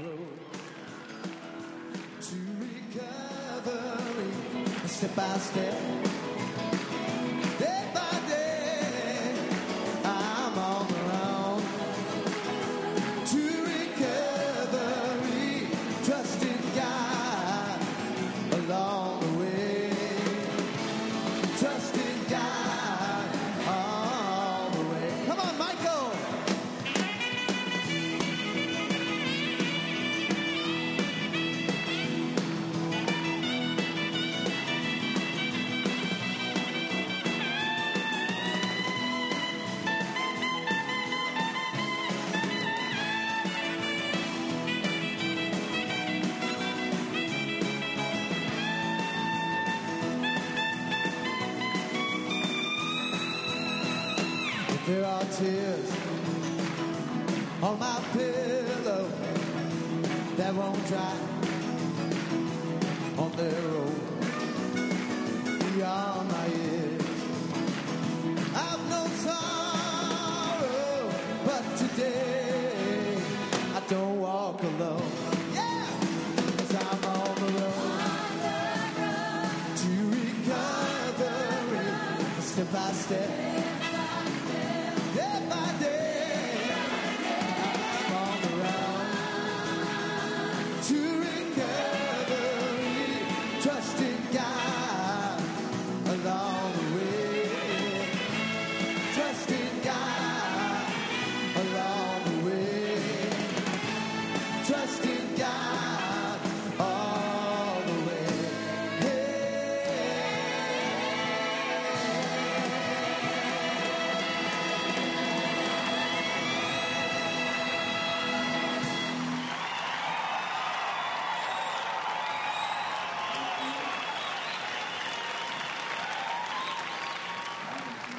road to recovery, step by step. There are tears on my pillow that won't dry on their road beyond my ears. I've no sorrow, but today I don't walk alone. Yeah, 'cause I'm on the road to recovery, step by step.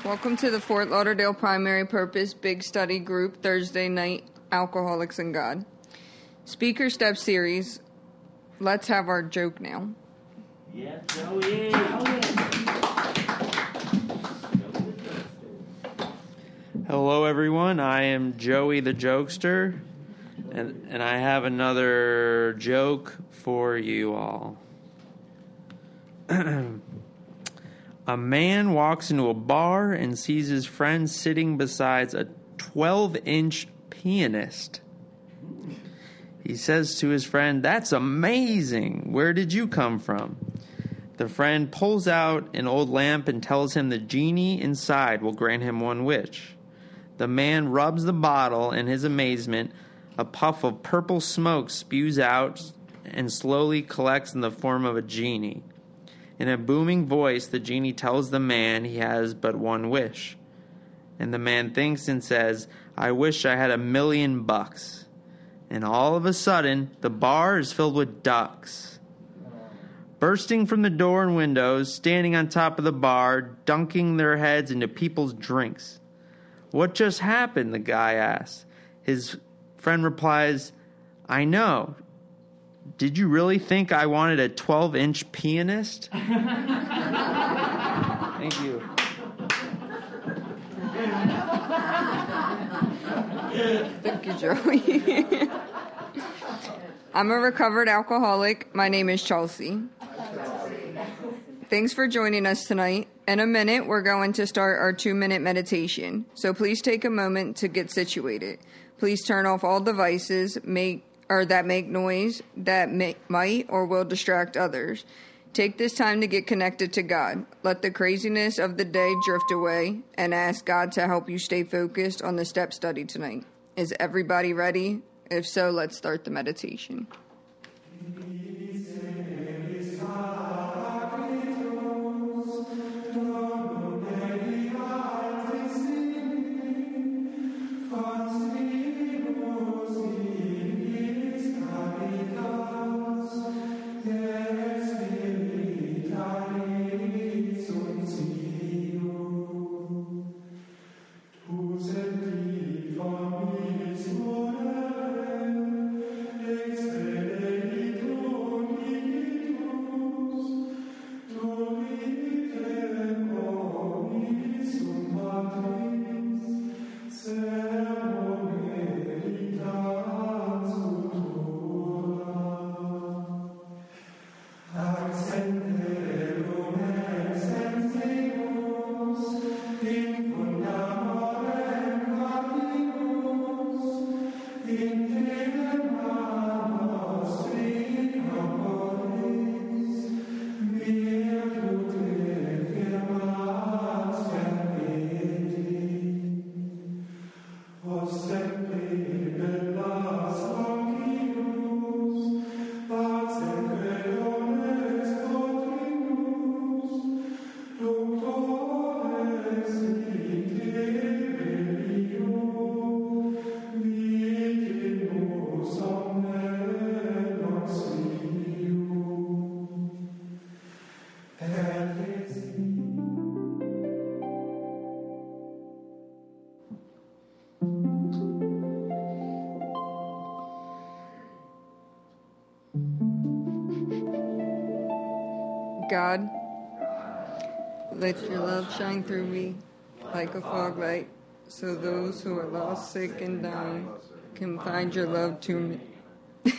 Welcome to the Fort Lauderdale Primary Purpose Big Study Group Thursday Night Alcoholics and God. Speaker Step Series. Let's have our joke now. Yes, Joey. Hello, everyone. I am Joey the Jokester, and I have another joke for you all. A man walks into a bar and sees his friend sitting beside a 12-inch pianist. He says to his friend, "That's amazing. Where did you come from?" The friend pulls out an old lamp and tells him the genie inside will grant him one wish. The man rubs the bottle, and in his amazement, a puff of purple smoke spews out and slowly collects in the form of a genie. In a booming voice, the genie tells the man he has but one wish. And the man thinks and says, "I wish I had $1,000,000." And all of a sudden, the bar is filled with ducks. Bursting from the door and windows, standing on top of the bar, dunking their heads into people's drinks. "What just happened?" the guy asks. His friend replies, "I know. Did you really think I wanted a 12-inch pianist?" Thank you. Thank you, Joey. I'm a recovered alcoholic. My name is Chelsea. Thanks for joining us tonight. In a minute, we're going to start our 2-minute meditation. So please take a moment to get situated. Please turn off all devices, make noise that might or will distract others. Take this time to get connected to God. Let the craziness of the day drift away and ask God to help you stay focused on the step study tonight. Is everybody ready? If so, let's start the meditation. Amen. God, let your love shine through me like a fog light, so those who are lost, sick, and dying can find your love to me.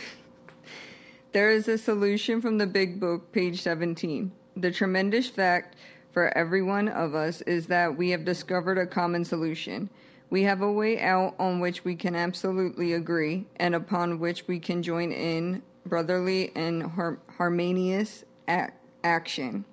There is a solution from the Big Book, page 17. The tremendous fact for every one of us is that we have discovered a common solution. We have a way out on which we can absolutely agree and upon which we can join in brotherly and harmonious action.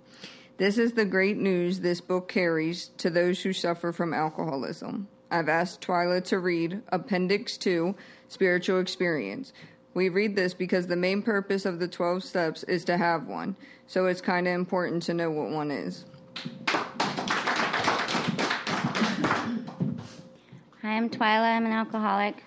This is the great news this book carries to those who suffer from alcoholism. I've asked Twyla to read Appendix 2, Spiritual Experience. We read this because the main purpose of the 12 steps is to have one, so it's kind of important to know what one is. Hi, I'm Twyla. I'm an alcoholic.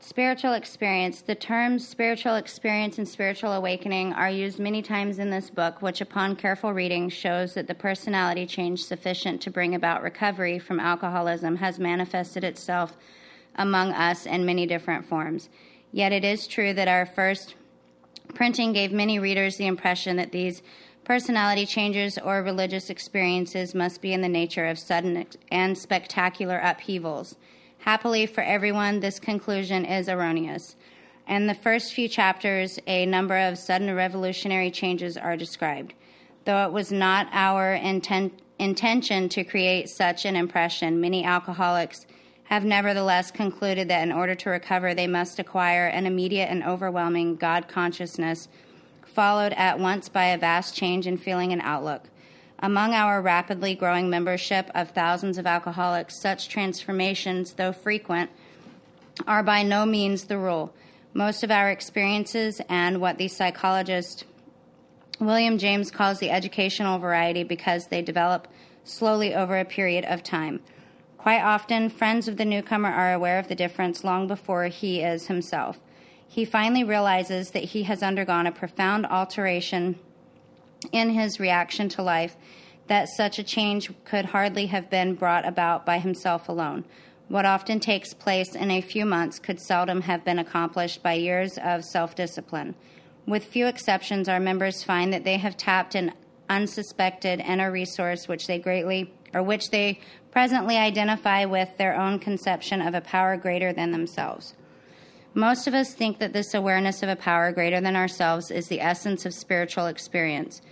Spiritual experience. The terms spiritual experience and spiritual awakening are used many times in this book, which upon careful reading shows that the personality change sufficient to bring about recovery from alcoholism has manifested itself among us in many different forms. Yet it is true that our first printing gave many readers the impression that these personality changes or religious experiences must be in the nature of sudden and spectacular upheavals. Happily for everyone, this conclusion is erroneous. In the first few chapters, a number of sudden revolutionary changes are described. Though it was not our intention to create such an impression, many alcoholics have nevertheless concluded that in order to recover, they must acquire an immediate and overwhelming God consciousness, followed at once by a vast change in feeling and outlook. Among our rapidly growing membership of thousands of alcoholics, such transformations, though frequent, are by no means the rule. Most of our experiences and what the psychologist William James calls the educational variety because they develop slowly over a period of time. Quite often, friends of the newcomer are aware of the difference long before he is himself. He finally realizes that he has undergone a profound alteration in his reaction to life, that such a change could hardly have been brought about by himself alone. What often takes place in a few months could seldom have been accomplished by years of self-discipline. With few exceptions, our members find that they have tapped an unsuspected inner resource which they presently identify with their own conception of a power greater than themselves. Most of us think that this awareness of a power greater than ourselves is the essence of spiritual experience.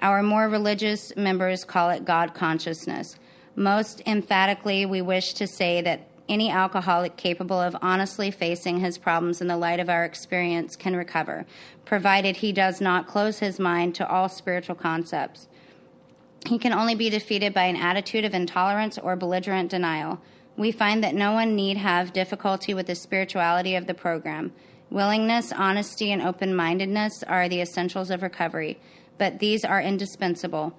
Our more religious members call it God consciousness. Most emphatically, we wish to say that any alcoholic capable of honestly facing his problems in the light of our experience can recover, provided he does not close his mind to all spiritual concepts. He can only be defeated by an attitude of intolerance or belligerent denial. We find that no one need have difficulty with the spirituality of the program. Willingness, honesty, and open-mindedness are the essentials of recovery, but these are indispensable.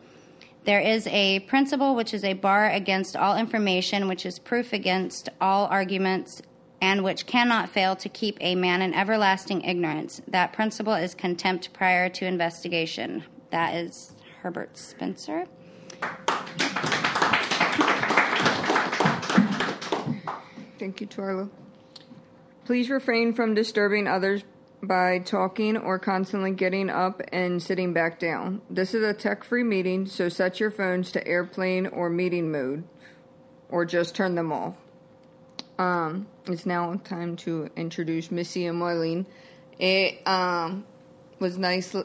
There is a principle which is a bar against all information, which is proof against all arguments, and which cannot fail to keep a man in everlasting ignorance. That principle is contempt prior to investigation. That is Herbert Spencer. Thank you, Twyla. Please refrain from disturbing others by talking or constantly getting up and sitting back down. This is a tech-free meeting, so set your phones to airplane or meeting mode, or just turn them off. It's now time to introduce Missy and Marlene. It was nice,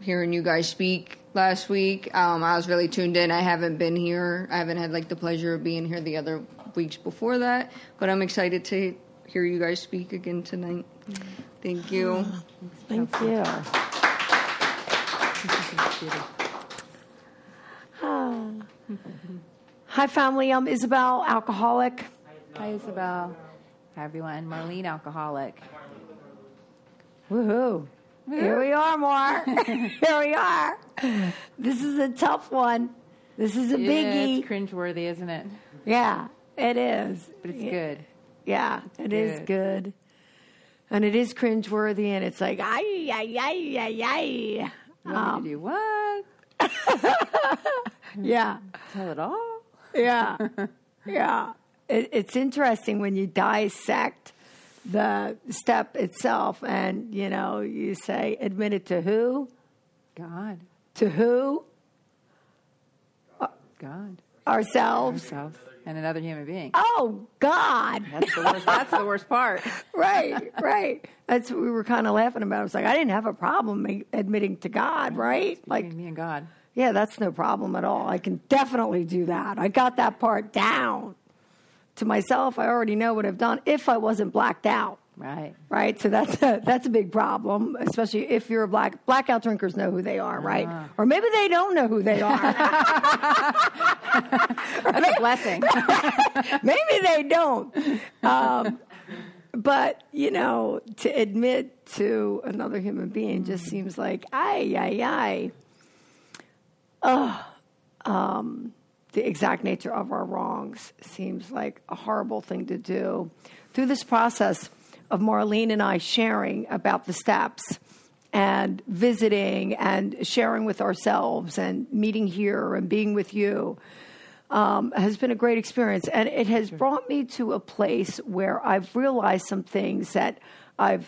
hearing you guys speak last week. I was really tuned in. I haven't been here. I haven't had the pleasure of being here the other weeks before that, but I'm excited to hear you guys speak again tonight. Thank you. Thank you. Hi, family. I'm Isabel, alcoholic. Hi, Isabel. Hi, everyone. Marlene, alcoholic. Woohoo. Here we are, Mar. Here we are. This is a tough one. This is a biggie. It's cringeworthy, isn't it? Yeah. It is. But it's good. Yeah, it is good. And it is cringeworthy, and it's like, ay, ay, ay, ay, ay. You want me to do what? Yeah. Tell it all? Yeah. Yeah. It's interesting when you dissect the step itself and, you say, admit it to who? God. To who? God. Ourselves. And another human being. Oh, God. That's the worst, part. Right. That's what we were kind of laughing about. I was like, I didn't have a problem admitting to God, right? It's like me and God. Yeah, that's no problem at all. I can definitely do that. I got that part down. To myself, I already know what I've done if I wasn't blacked out. Right. So that's a big problem, especially if you're a blackout drinkers know who they are, right? Or maybe they don't know who they are. That's a blessing. Maybe they don't. But you know, to admit to another human being just seems like the exact nature of our wrongs seems like a horrible thing to do. Through this process of Marlene and I sharing about the steps and visiting and sharing with ourselves and meeting here and being with you has been a great experience. And it has brought me to a place where I've realized some things that I've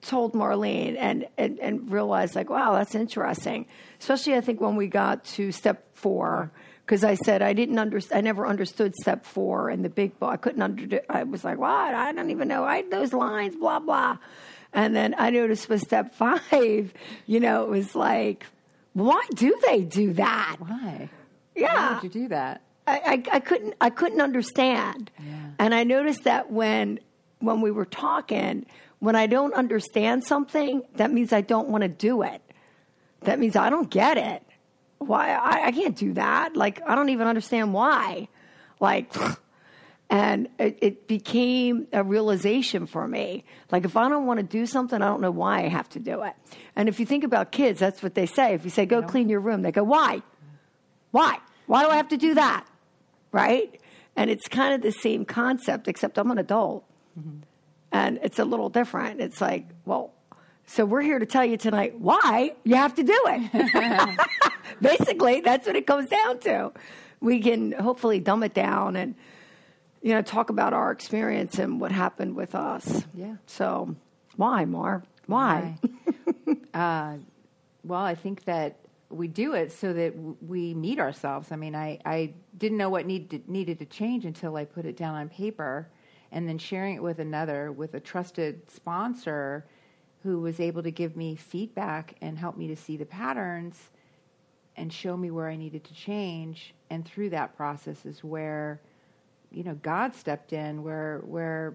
told Marlene and realized like, wow, that's interesting. Especially I think when we got to step 4, because I said I never understood step 4 in the big book. I was like, what? I don't even know. Those lines, blah, blah. And then I noticed with step 5, you know, it was like, why do they do that? Why? Yeah. Why did you do that? I couldn't understand. Yeah. And I noticed that when we were talking, when I don't understand something, that means I don't want to do it. That means I don't get it. Why? I can't do that. Like, I don't even understand why. Like, and it became a realization for me. Like, if I don't want to do something, I don't know why I have to do it. And if you think about kids, that's what they say. If you say, go clean your room, they go, why? Why? Why do I have to do that? Right? And it's kind of the same concept, except I'm an adult. Mm-hmm. And it's a little different. It's like, well, so we're here to tell you tonight why you have to do it. Basically, that's what it comes down to. We can hopefully dumb it down and, you know, talk about our experience and what happened with us. Yeah. So why, Mar? Why? Well, I think that we do it so that we meet ourselves. I mean, I didn't know what needed to change until I put it down on paper. And then sharing it with another, with a trusted sponsor who was able to give me feedback and help me to see the patterns and show me where I needed to change. And through that process is where, you know, God stepped in, where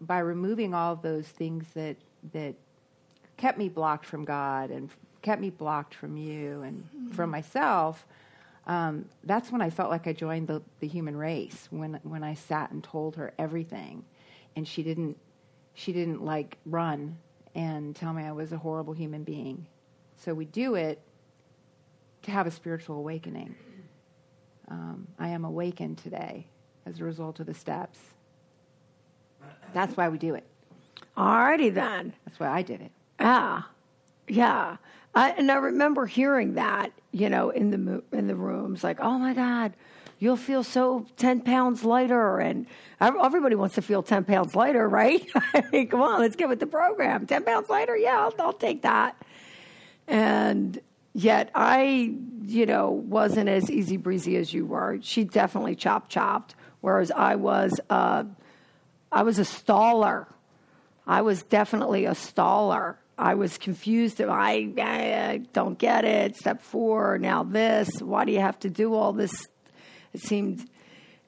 by removing all of those things that kept me blocked from God and kept me blocked from you and from myself, that's when I felt like I joined the human race, when I sat and told her everything. And she didn't like run and tell me I was a horrible human being. So we do it to have a spiritual awakening. I am awakened today as a result of the steps. That's why we do it. Alrighty then. That's why I did it. Yeah. And I remember hearing that, you know, in the rooms, like, oh my God, you'll feel so 10 pounds lighter. And everybody wants to feel 10 pounds lighter, right? I mean, come on, let's get with the program. 10 pounds lighter? Yeah, I'll take that. And yet I, you know, wasn't as easy breezy as you were. She definitely chopped, whereas I was a staller. I was definitely a staller. I was confused. I don't get it. Step 4, now this. Why do you have to do all this? It seemed,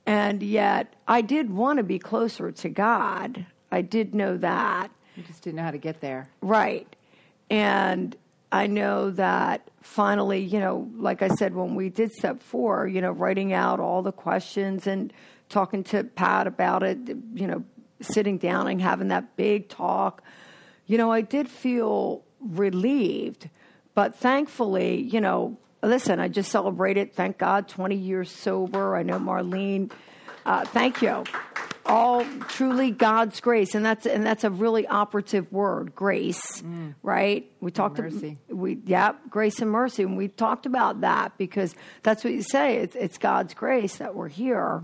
and yet I did want to be closer to God. I did know that. You just didn't know how to get there. Right. And I know that finally, you know, like I said, when we did step 4, you know, writing out all the questions and talking to Pat about it, you know, sitting down and having that big talk. You know, I did feel relieved, but thankfully, you know, listen, I just celebrated, thank God, 20 years sober. I know Marlene, thank you. All truly God's grace. And that's a really operative word, grace, right? We talked about mercy. Grace and mercy. And we talked about that because that's what you say. It's God's grace that we're here.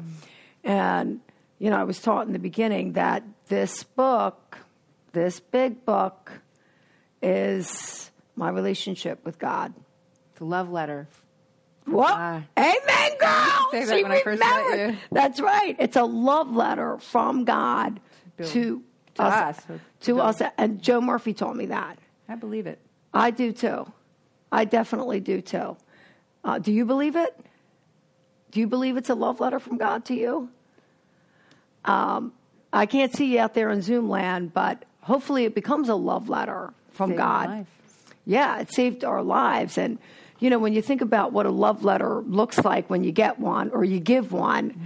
And, you know, I was taught in the beginning that this book, this big book, is my relationship with God. The love letter. What? Amen, girl! Say that she when I first met you. That's right. It's a love letter from God to us. And Joe Murphy told me that. I believe it. I do, too. I definitely do, too. Do you believe it? Do you believe it's a love letter from God to you? I can't see you out there in Zoom land, but hopefully it becomes a love letter from God. Yeah, it saved our lives. And, you know, when you think about what a love letter looks like when you get one or you give one,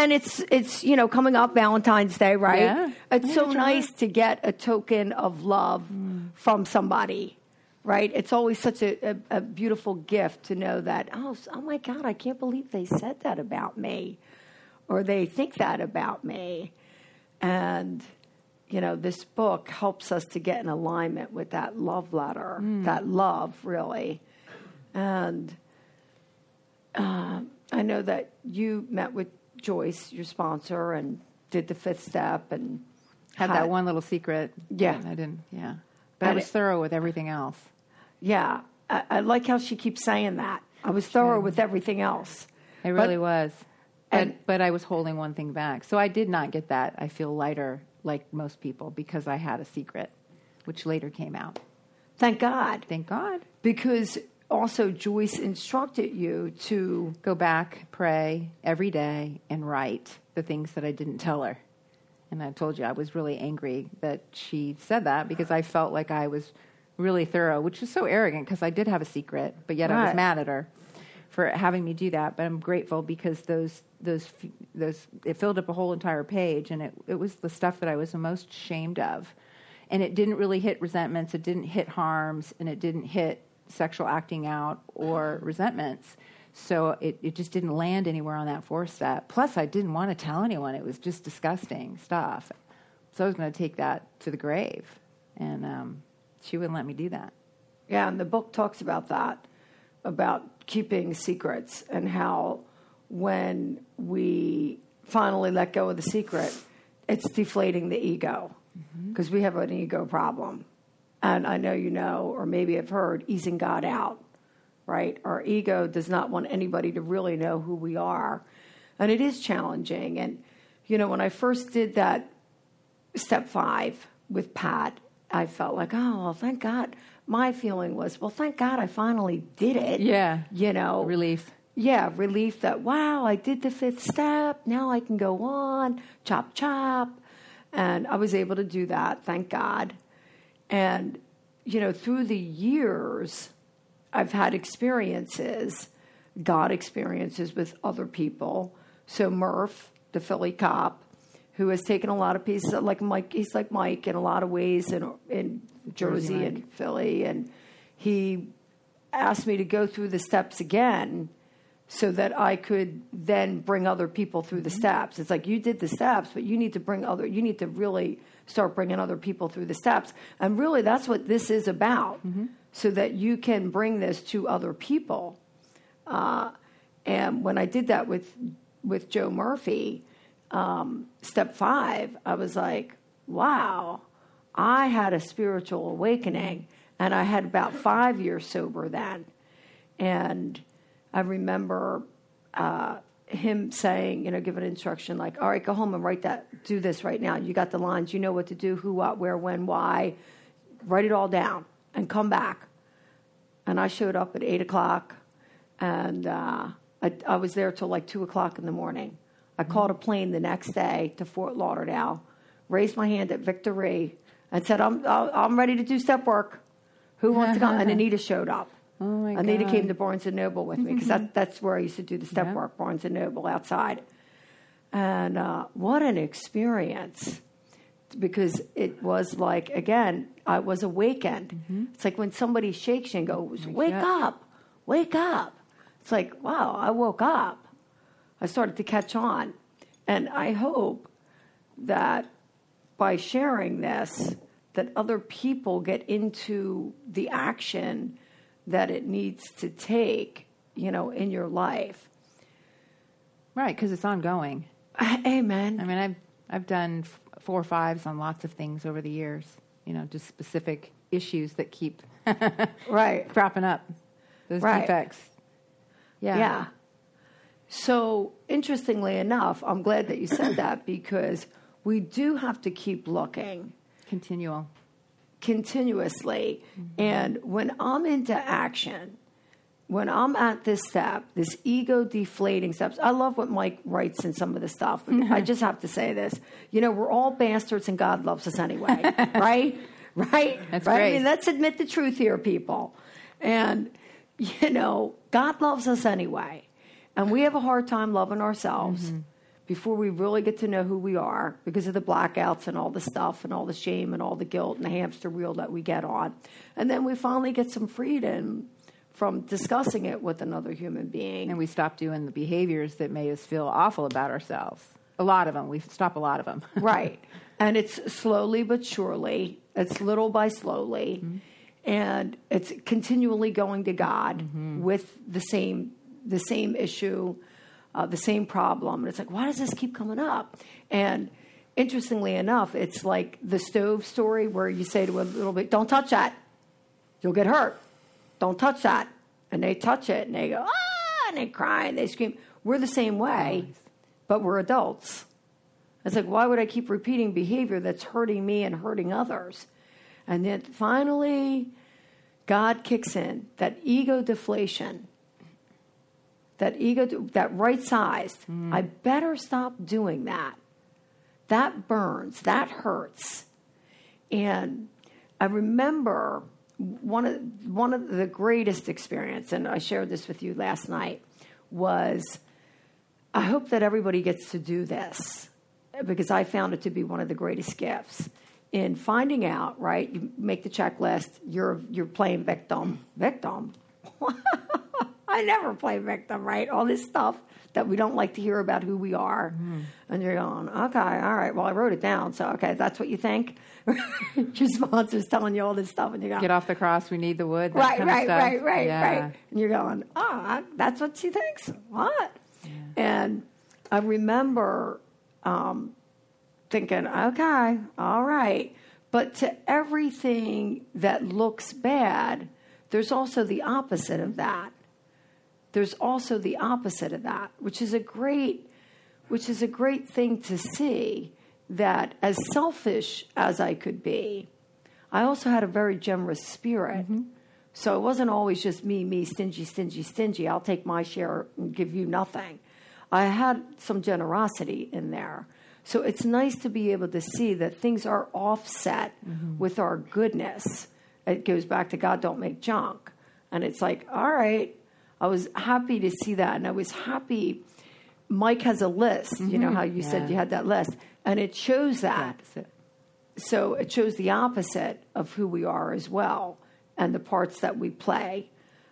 and it's you know, coming up Valentine's Day, right? Yeah. It's so nice to get a token of love from somebody, right? It's always such a beautiful gift to know that, oh my God, I can't believe they said that about me. Or they think that about me. And, you know, this book helps us to get in alignment with that love letter, that love, really. And I know that you met with Joyce, your sponsor, and did the fifth step. And had that one little secret. Yeah. I didn't, yeah. But I was thorough with everything else. Yeah. I like how she keeps saying that. I was thorough with everything else. I really was. But I was holding one thing back. So I did not get that. I feel lighter, like most people, because I had a secret, which later came out. Thank God. Thank God. Because also Joyce instructed you to go back, pray every day, and write the things that I didn't tell her. And I told you I was really angry that she said that because I felt like I was really thorough, which is so arrogant because I did have a secret, but yet I was mad at her for having me do that. But I'm grateful because those it filled up a whole entire page, and it was the stuff that I was the most ashamed of. And it didn't really hit resentments, it didn't hit harms, and it didn't hit sexual acting out or resentments. So it just didn't land anywhere on that fourth step. Plus, I didn't want to tell anyone. It was just disgusting stuff. So I was going to take that to the grave, and she wouldn't let me do that. Yeah, and the book talks about that, about keeping secrets and how when we finally let go of the secret, it's deflating the ego because we have an ego problem. And I know you know, or maybe have heard, easing God out, right? Our ego does not want anybody to really know who we are. And it is challenging. And, you know, when I first did that step 5 with Pat, I felt like, oh, well, thank God. My feeling was, well, thank God I finally did it. Yeah. You know. Relief. Yeah, relief that, wow, I did the fifth step. Now I can go on, chop, chop. And I was able to do that, thank God. And, you know, through the years, I've had experiences, God experiences with other people. So Murph, the Philly cop, who has taken a lot of pieces, like Mike, he's like Mike in a lot of ways in Jersey and Philly. And he asked me to go through the steps again so that I could then bring other people through the steps. It's like, you did the steps, but you need to really start bringing other people through the steps. And really, that's what this is about, so that you can bring this to other people. And when I did that with Joe Murphy, step 5, I was like, wow, I had a spiritual awakening. And I had about 5 years sober then. And I remember him saying, you know, give an instruction like, all right, go home and write that, do this right now. You got the lines, you know what to do, who, what, where, when, why. Write it all down and come back. And I showed up at 8 o'clock, and I was there till like 2 o'clock in the morning. I caught a plane the next day to Fort Lauderdale, raised my hand at Victory, and said, I'm ready to do step work. Who wants to come? And Anita showed up. Oh my God. Anita came to Barnes & Noble with me because that's where I used to do the step work, Barnes & Noble outside. And what an experience, because it was like, again, I was awakened. It's like when somebody shakes you and goes, wake up. It's like, wow, I woke up. I started to catch on. And I hope that by sharing this, that other people get into the action that it needs to take, you know, in your life. Right, because it's ongoing. Amen. I mean, I've done 4 or 5s on lots of things over the years. you know, just specific issues that keep cropping up, those defects. Yeah. So interestingly enough, I'm glad that you said that, because we do have to keep looking. Continuously. Mm-hmm. And when I'm into action, when I'm at this step, this ego deflating steps, I love what Mike writes in some of the stuff. I just have to say this. You know, we're all bastards and God loves us anyway. Right? That's right. Great. I mean, let's admit the truth here, people. And, you know, God loves us anyway. And we have a hard time loving ourselves before we really get to know who we are, because of the blackouts and all the stuff and all the shame and all the guilt and the hamster wheel that we get on. And then we finally get some freedom from discussing it with another human being. And we stop doing the behaviors that made us feel awful about ourselves. A lot of them. We stop a lot of them. Right. And it's slowly but surely. It's little by slowly. Mm-hmm. And it's continually going to God with the same issue, the same problem. And it's like, why does this keep coming up? And interestingly enough, it's like the stove story where you say to a little bit, don't touch that. You'll get hurt. Don't touch that. And they touch it, and they go, ah, and they cry, and they scream. We're the same way, but we're adults. It's like, why would I keep repeating behavior that's hurting me and hurting others? And then finally, God kicks in, that ego deflation, that ego, that right-sized, I better stop doing that. That burns, that hurts. And I remember one of the greatest experience, and I shared this with you last night, was I hope that everybody gets to do this, because I found it to be one of the greatest gifts in finding out, right? You make the checklist, you're playing victim. Victim? I never play victim, right? All this stuff that we don't like to hear about who we are. Mm. And you're going, okay, all right, well, I wrote it down. So, okay, that's what you think? Your sponsor's telling you all this stuff. And you're going, get off the cross, we need the wood. Right. And you're going, oh, that's what she thinks? What? Yeah. And I remember thinking, okay, all right. But to everything that looks bad, there's also the opposite of that. Which is a great thing to see, that as selfish as I could be, I also had a very generous spirit. Mm-hmm. So it wasn't always just me, stingy. I'll take my share and give you nothing. I had some generosity in there. So it's nice to be able to see that things are offset with our goodness. It goes back to God don't make junk. And it's like, all right, I was happy to see that. And I was happy. Mike has a list. Mm-hmm. You know how you said you had that list. And it shows that. So it shows the opposite of who we are as well, and the parts that we play.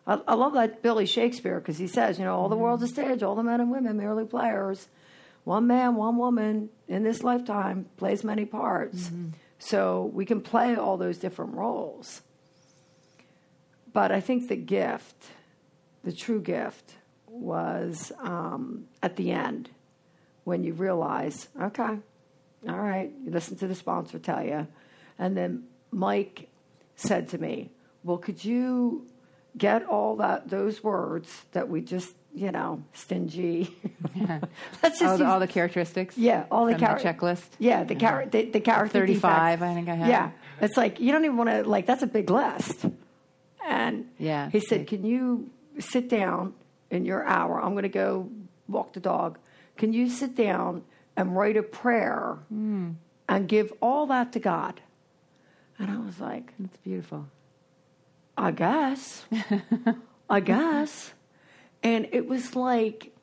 I love that Billy Shakespeare, because he says, you know, all the world's a stage, all the men and women merely players. One man, one woman in this lifetime plays many parts. Mm-hmm. So we can play all those different roles. But I think the gift, the true gift, was at the end, when you realize, okay, all right, you listen to the sponsor tell you. And then Mike said to me, well, could you get all those words that we just, you know, stingy. Let's just all the characteristics. Yeah, all the checklist. Yeah, the character 35, defects. I think I have. Yeah, it's like, you don't even want to, like, that's a big list. And he said, can you sit down in your hour? I'm going to go walk the dog. Can you sit down and write a prayer and give all that to God? And I was like, that's beautiful. I guess. And it was like,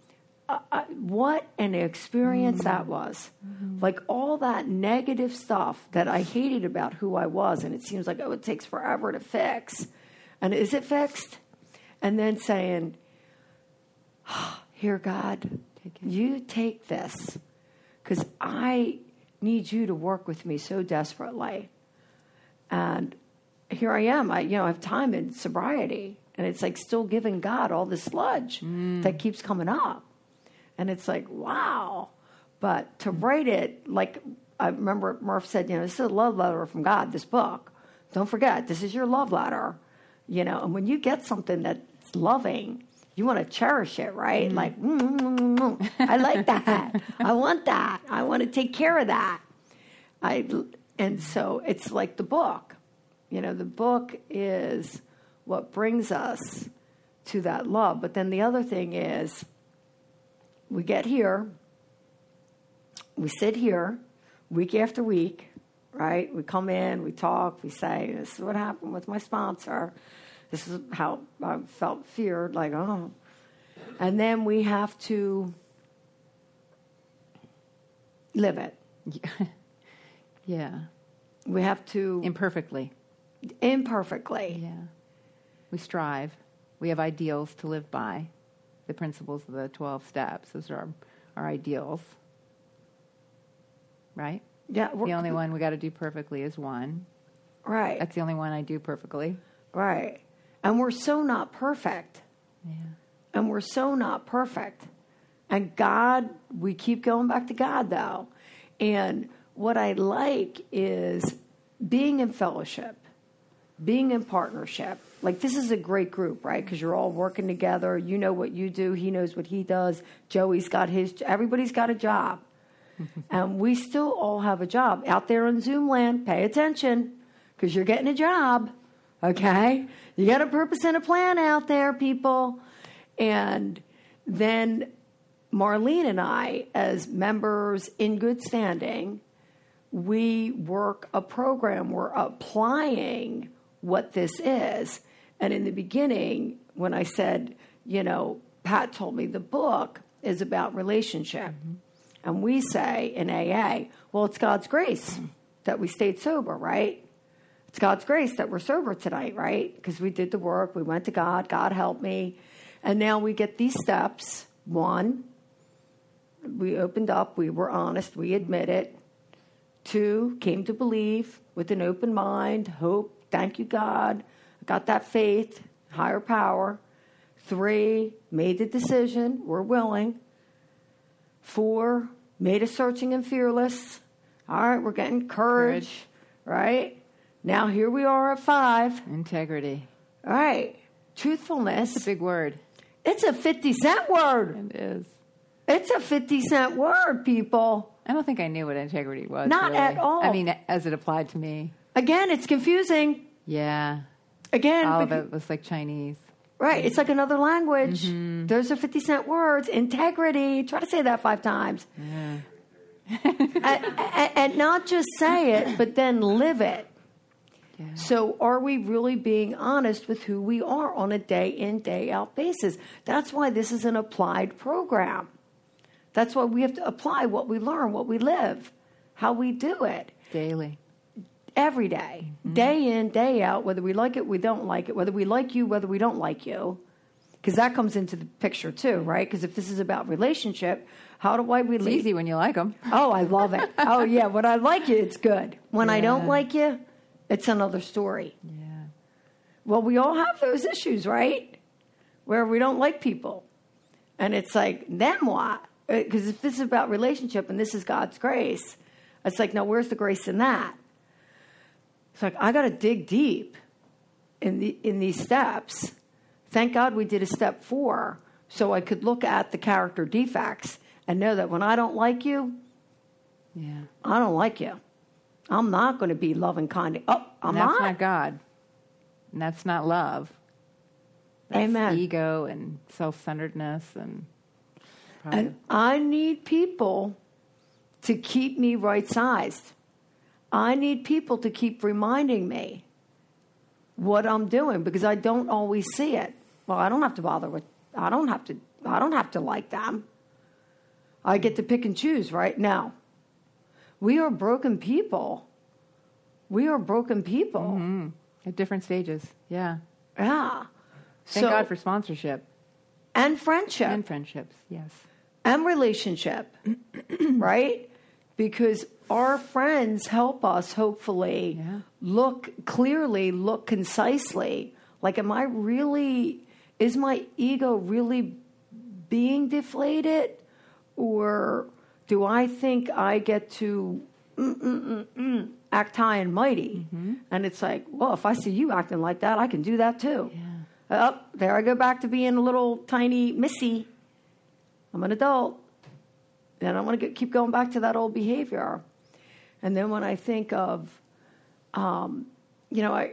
what an experience that was. Mm-hmm. Like all that negative stuff that I hated about who I was. And it seems like, oh, it takes forever to fix. And is it fixed? And then saying, oh, here, God, you take this, because I need you to work with me so desperately. And here I am. I have time in sobriety. And it's like still giving God all the sludge that keeps coming up. And it's like, wow. But to write it, like I remember Murph said, you know, this is a love letter from God, this book. Don't forget, this is your love letter, you know. And when you get something that's loving, you want to cherish it, right? Mm-hmm. Like, I like that. I want that. I want to take care of that. And so it's like the book. You know, the book is what brings us to that love. But then the other thing is we get here, we sit here week after week, right? We come in, we talk, we say, this is what happened with my sponsor. This is how I felt feared, like, oh. And then we have to live it. Yeah. We have to... Imperfectly. Yeah. We strive. We have ideals to live by. The principles of the 12 steps. Those are our ideals. Right? Yeah. The only one we got to do perfectly is one. Right. That's the only one I do perfectly. Right. And we're so not perfect. Yeah. And we're so not perfect. And God, we keep going back to God, though. And what I like is being in fellowship, being in partnership. Like, this is a great group, right? Because you're all working together. You know what you do. He knows what he does. Joey's got his. Everybody's got a job. And we still all have a job. Out there in Zoom land, pay attention because you're getting a job, okay? You got a purpose and a plan out there, people. And then Marlene and I, as members in good standing, we work a program. We're applying what this is. And in the beginning, when I said, you know, Pat told me the book is about relationship. Mm-hmm. And we say in AA, well, it's God's grace that we stayed sober, right? It's God's grace that we're sober tonight, right? Because we did the work. We went to God. God helped me. And now we get these steps. One, we opened up. We were honest. We admit it. Two, came to believe with an open mind, hope. Thank you, God. Got that faith, higher power. Three, made the decision. We're willing. 4, made a searching and fearless. All right, we're getting courage, right? Now here we are at 5. Integrity. All right, truthfulness. It's a big word. It's a 50-cent word. It is. It's a 50-cent word, people. I don't think I knew what integrity was. Not really. At all. I mean, as it applied to me. Again, it's confusing. Yeah. Again. All of it was like Chinese. Right. It's like another language. Mm-hmm. Those are 50-cent words. Integrity. Try to say that 5 times. Yeah. And not just say it, but then live it. Yeah. So are we really being honest with who we are on a day-in, day-out basis? That's why this is an applied program. That's why we have to apply what we learn, what we live, how we do it. Daily. Every day, mm-hmm. Day in, day out, whether we like it, we don't like it, whether we like you, whether we don't like you, because that comes into the picture too, right? Because if this is about relationship, how do I relate? It's easy when you like them. Oh, I love it. Oh, yeah. When I like you, it's good. When I don't like you, it's another story. Yeah. Well, we all have those issues, right? Where we don't like people. And it's like, then what? Because if this is about relationship and this is God's grace, it's like, now where's the grace in that? It's like, I got to dig deep in these steps. Thank God we did a step 4 so I could look at the character defects and know that when I don't like you, I don't like you. I'm not going to be loving, kind. Oh, I'm not. That's not God. And that's not love. That's ego and self-centeredness. And I need people to keep me right-sized. I need people to keep reminding me what I'm doing because I don't always see it. Well, I don't have to bother with, I don't have to like them. I get to pick and choose right now. We are broken people. Mm-hmm. At different stages. Yeah. Yeah. Thank God for sponsorship. And friendship. And friendships, yes. And relationship, right? Because our friends help us, hopefully, look clearly, look concisely. Like, is my ego really being deflated? Or do I think I get to act high and mighty. Mm-hmm. And it's like, well, if I see you acting like that, I can do that too. Yeah. There I go back to being a little tiny Missy. I'm an adult. And I'm going to keep going back to that old behavior. And then when I think of, I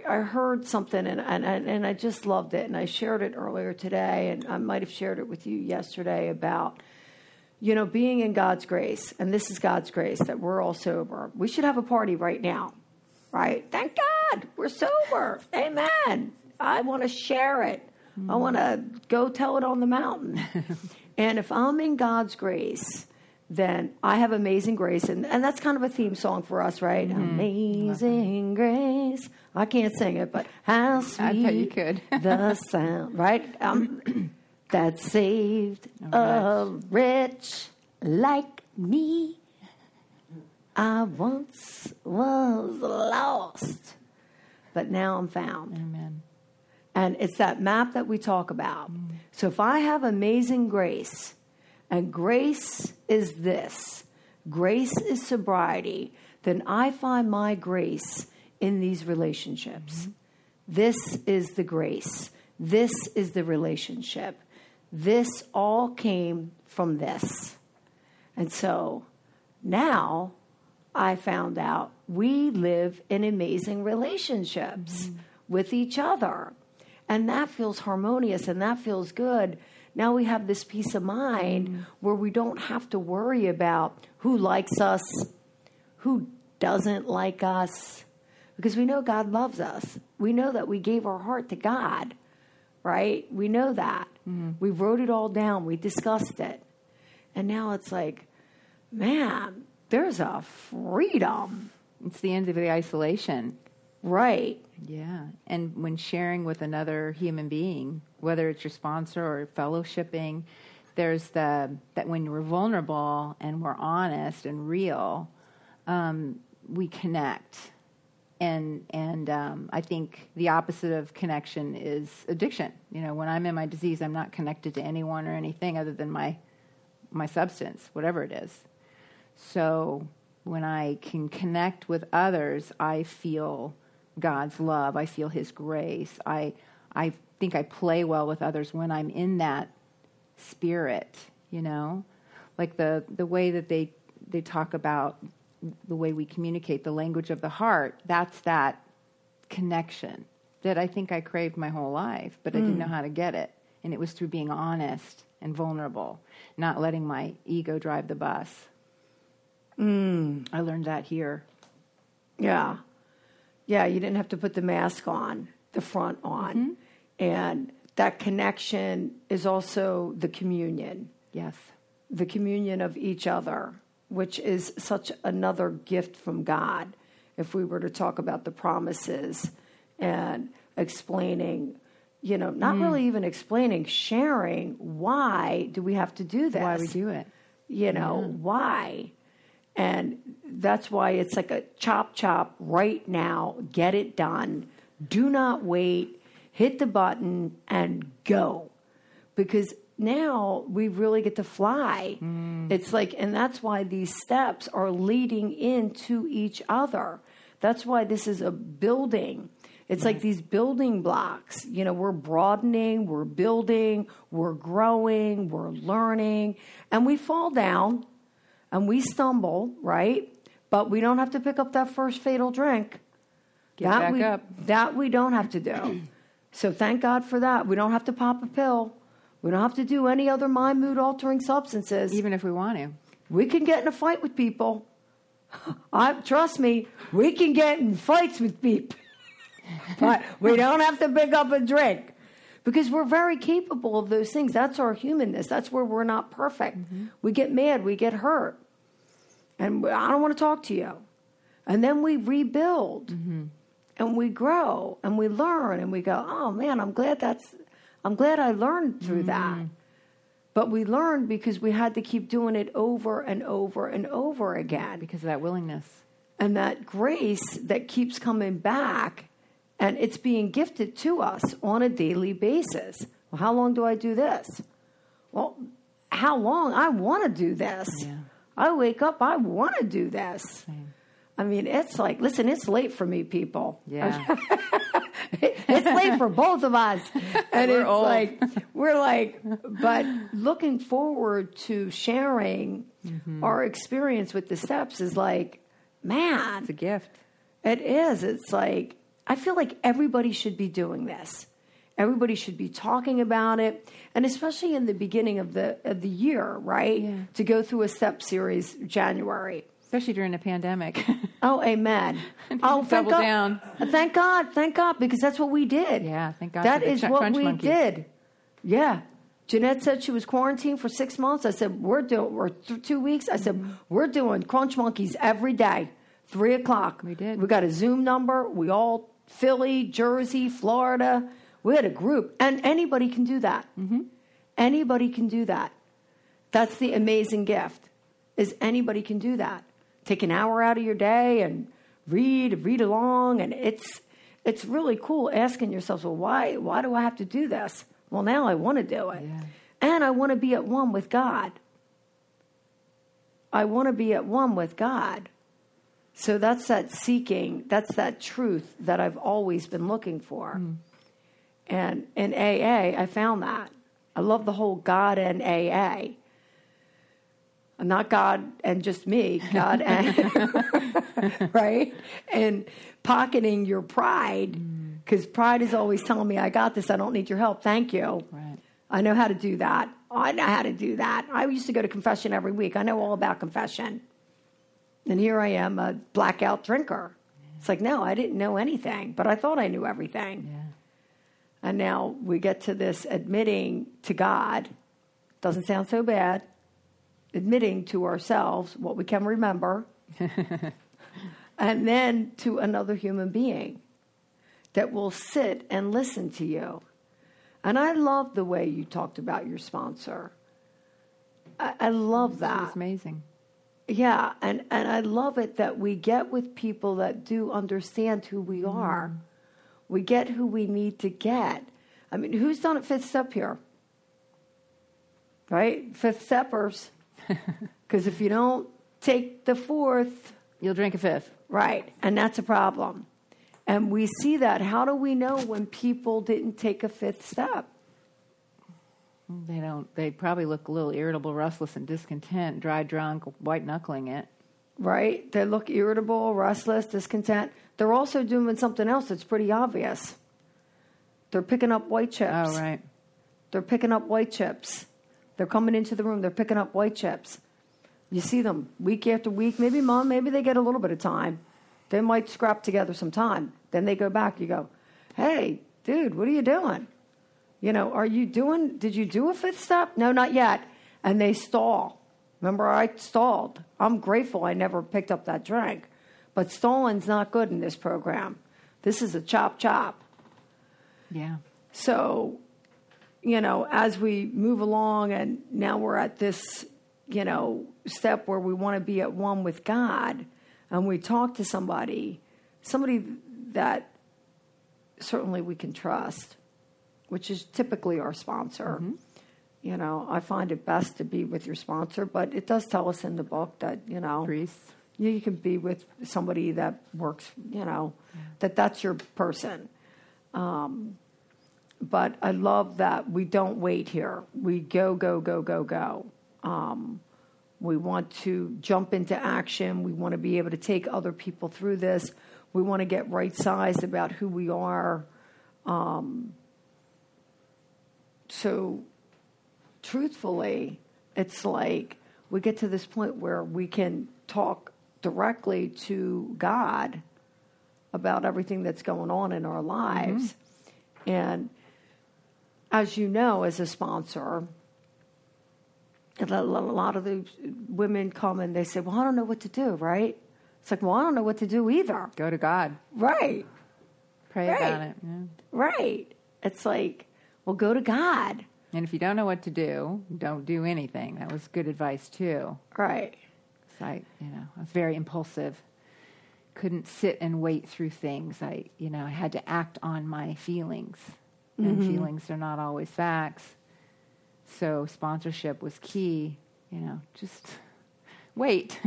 heard something and I just loved it. And I shared it earlier today. And I might have shared it with you yesterday about, being in God's grace. And this is God's grace that we're all sober. We should have a party right now, right? Thank God we're sober. Amen. I want to share it. I want to go tell it on the mountain. And if I'm in God's grace, then I have amazing grace. And that's kind of a theme song for us, right? Mm-hmm. Amazing grace. I can't sing it, but how sweet I thought you could. The sound, right? That saved a wretch like me. I once was lost, but now I'm found. Amen. And it's that map that we talk about. Mm. So if I have amazing grace, and grace is this, grace is sobriety, then I find my grace in these relationships. Mm-hmm. This is the grace. This is the relationship. This all came from this. And so now I found out we live in amazing relationships mm-hmm. with each other. And that feels harmonious and that feels good. Now we have this peace of mind mm-hmm. where we don't have to worry about who likes us, who doesn't like us, because we know God loves us. We know that we gave our heart to God, right? We know that. Mm-hmm. We wrote it all down. We discussed it. And now it's like, man, there's a freedom. It's the end of the isolation. Right. Yeah. And when sharing with another human being, whether it's your sponsor or fellowshipping, there's that when we're vulnerable and we're honest and real, we connect. And I think the opposite of connection is addiction. When I'm in my disease, I'm not connected to anyone or anything other than my substance, whatever it is. So when I can connect with others, I feel God's love. I feel his grace. I think I play well with others when I'm in that spirit, like the way that they talk about the way we communicate, the language of the heart. That's that connection that I think I craved my whole life, but I didn't know how to get it. And it was through being honest and vulnerable, not letting my ego drive the bus. I learned that here. Yeah. Yeah, you didn't have to put the mask on, the front on. Mm-hmm. And that connection is also the communion. Yes. The communion of each other, which is such another gift from God. If we were to talk about the promises and explaining, not really even explaining, sharing, why do we have to do this? Why we do it. Why? And that's why it's like a chop, right now, get it done. Do not wait, hit the button and go. Because now we really get to fly. It's like, and that's why these steps are leading into each other. That's why this is a building. It's like these building blocks. We're broadening, we're building, we're growing, we're learning, and we fall down. And we stumble, right? But we don't have to pick up that first fatal drink. That we don't have to do. So thank God for that. We don't have to pop a pill. We don't have to do any other mind mood altering substances. Even if we want to. We can get in a fight with people. Trust me, we can get in fights with people. But we don't have to pick up a drink. Because we're very capable of those things. That's our humanness. That's where we're not perfect. Mm-hmm. We get mad. We get hurt. And I don't want to talk to you. And then we rebuild. Mm-hmm. And we grow. And we learn. And we go, oh, man, I'm glad I learned through that. But we learned because we had to keep doing it over and over and over again. Because of that willingness. And that grace that keeps coming back. And it's being gifted to us on a daily basis. Well, how long do I do this? Well, how long I want to do this. Yeah. I wake up, I want to do this. Same. I mean, it's like, listen, it's late for me, people. Yeah. It's late for both of us. And we're old. We're like, but looking forward to sharing our experience with the steps is like, man. It's a gift. It is. It's like, I feel like everybody should be doing this. Everybody should be talking about it, and especially in the beginning of the year, right? Yeah. To go through a step series, January, especially during the pandemic. Oh, amen. Oh, thank God. Down. Thank God, because that's what we did. Yeah, thank God. That is what we did. Yeah. Jeanette said she was quarantined for 6 months. I said we're 2 weeks. I said we're doing Crunch Monkeys every day, 3:00. We did. We got a Zoom number. We all Philly, Jersey, Florida. We had a group, and anybody can do that. Mm-hmm. Anybody can do that. That's the amazing gift, is anybody can do that. Take an hour out of your day and read along, and it's really cool asking yourself, well, why do I have to do this? Well, now I want to do it. Yeah. And I want to be at one with God. I want to be at one with God. So that's that seeking, that's that truth that I've always been looking for. Mm. And in AA, I found that. I love the whole God and AA. Not God and just me, God and, right? And pocketing your pride, because pride is always telling me, I got this, I don't need your help, thank you. Right. I know how to do that. I know how to do that. I used to go to confession every week. I know all about confession. And here I am, a blackout drinker. Yeah. It's like, no, I didn't know anything, but I thought I knew everything. Yeah. And now we get to this admitting to God. Doesn't sound so bad. Admitting to ourselves what we can remember. And then to another human being that will sit and listen to you. And I love the way you talked about your sponsor. I love that. It's amazing. Yeah. And I love it that we get with people that do understand who we are. We get who we need to get. I mean, who's done it fifth step here? Right? Fifth steppers. Because if you don't take the fourth, you'll drink a fifth. Right. And that's a problem. And we see that. How do we know when people didn't take a fifth step? They don't. They probably look a little irritable, restless, and discontent, dry drunk, white knuckling it. Right? They look irritable, restless, discontent. They're also doing something else that's pretty obvious. They're picking up white chips. Oh, right. They're picking up white chips. They're coming into the room. They're picking up white chips. You see them week after week. Maybe mom, maybe they get a little bit of time. They might scrap together some time. Then they go back. You go, hey, dude, what are you doing? You know, did you do a fifth step? No, not yet. And they stall. Remember, I stalled. I'm grateful I never picked up that drink. But stalling's not good in this program. This is a chop. Yeah. So, you know, as we move along, and now we're at this, you know, step where we want to be at one with God, and we talk to somebody that certainly we can trust, which is typically our sponsor. Mm-hmm. You know, I find it best to be with your sponsor, but it does tell us in the book that, you know, priests. You can be with somebody that works, you know, that's your person. But I love that we don't wait here. We go. We want to jump into action. We want to be able to take other people through this. We want to get right-sized about who we are. So... truthfully, it's like we get to this point where we can talk directly to God about everything that's going on in our lives. Mm-hmm. And as you know, as a sponsor, a lot of the women come and they say, well, I don't know what to do, right? It's like, well, I don't know what to do either. Go to God. Right. Pray about it. Yeah. Right. It's like, well, go to God. And if you don't know what to do, don't do anything. That was good advice, too. Right. I was very impulsive. Couldn't sit and wait through things. I had to act on my feelings. Mm-hmm. And feelings are not always facts. So sponsorship was key. Just wait.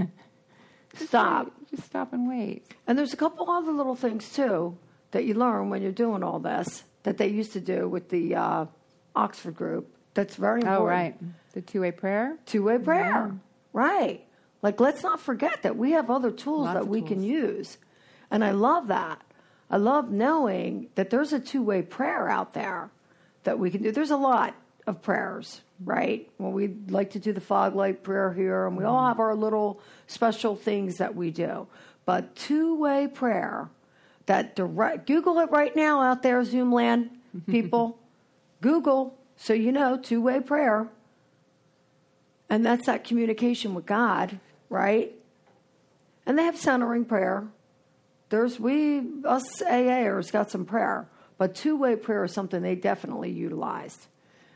Stop. Just stop and wait. And there's a couple other little things, too, that you learn when you're doing all this that they used to do with the Oxford group. That's very important. Oh, right. The two-way prayer? Two-way prayer. Yeah. Right. Like, let's not forget that we have other tools that we can use. And I love that. I love knowing that there's a two-way prayer out there that we can do. There's a lot of prayers, right? Well, we like to do the fog light prayer here, and we all have our little special things that we do. But two-way prayer, that direct, Google it right now out there, Zoomland people. Google, so you know, two-way prayer. And that's that communication with God, right? And they have centering prayer. There's us AAers got some prayer, but two-way prayer is something they definitely utilized.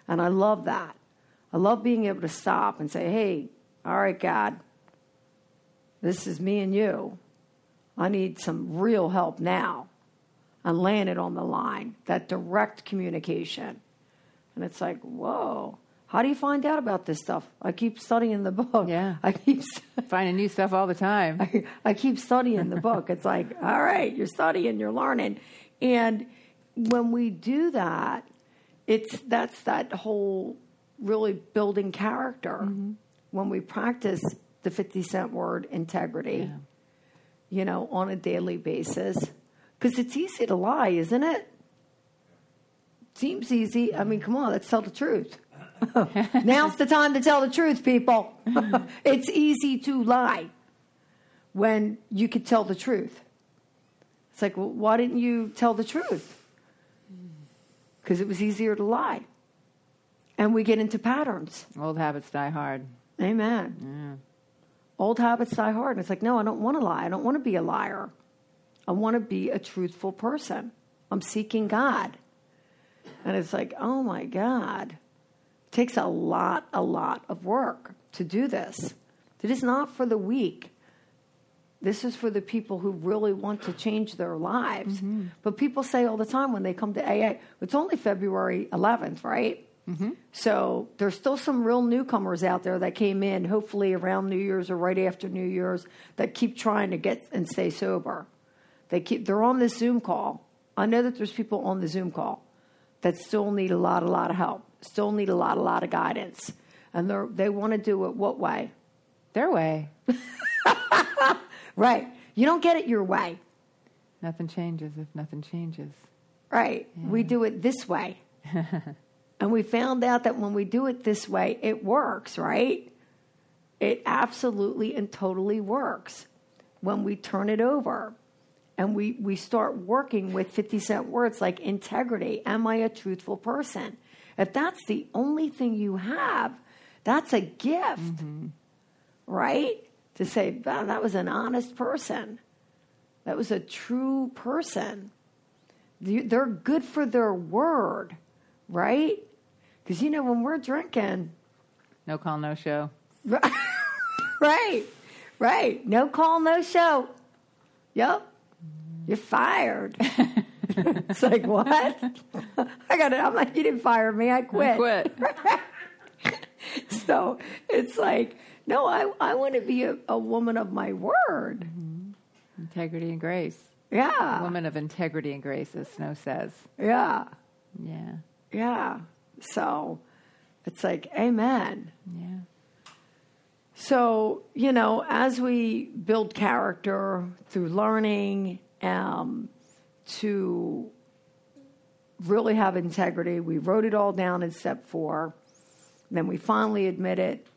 And I love that. I love being able to stop and say, hey, all right, God, this is me and you. I need some real help now. And laying it on the line, that direct communication. And it's like, whoa, how do you find out about this stuff? I keep studying the book. Yeah. I keep finding new stuff all the time. I keep studying the book. It's like, all right, you're studying, you're learning. And when we do that, that's that whole really building character when we practice the 50-cent word integrity, you know, on a daily basis. Because it's easy to lie, isn't it? Seems easy. I mean, come on, let's tell the truth. Now's the time to tell the truth, people. It's easy to lie when you could tell the truth. It's like, well, why didn't you tell the truth? Because it was easier to lie. And we get into patterns. Old habits die hard. Amen. Yeah. Old habits die hard. And it's like, no, I don't want to lie. I don't want to be a liar. I want to be a truthful person. I'm seeking God. And it's like, oh, my God. It takes a lot of work to do this. It is not for the weak. This is for the people who really want to change their lives. Mm-hmm. But people say all the time when they come to AA, it's only February 11th, right? Mm-hmm. So there's still some real newcomers out there that came in, hopefully around New Year's or right after New Year's, that keep trying to get and stay sober. They're on this Zoom call. I know that there's people on the Zoom call that still need a lot of help, still need a lot of guidance. And they want to do it what way? Their way. Right. You don't get it your way. Nothing changes if nothing changes. Right. Yeah. We do it this way. And we found out that when we do it this way, it works, right? It absolutely and totally works when we turn it over and we start working with 50-cent words like integrity. Am I a truthful person? If that's the only thing you have, that's a gift, right? To say, wow, that was an honest person. That was a true person. They're good for their word, right? Because, you know, when we're drinking. No call, no show. Right. No call, no show. Yep. You're fired. It's like, what? I'm like, you didn't fire me. I quit. So it's like. No, I want to be a woman of my word. Mm-hmm. Integrity and grace. Yeah. A woman of integrity and grace, as Snow says. Yeah. So it's like, amen. Yeah. So, you know, as we build character through learning to really have integrity, we wrote it all down in step 4. Then we finally admit it.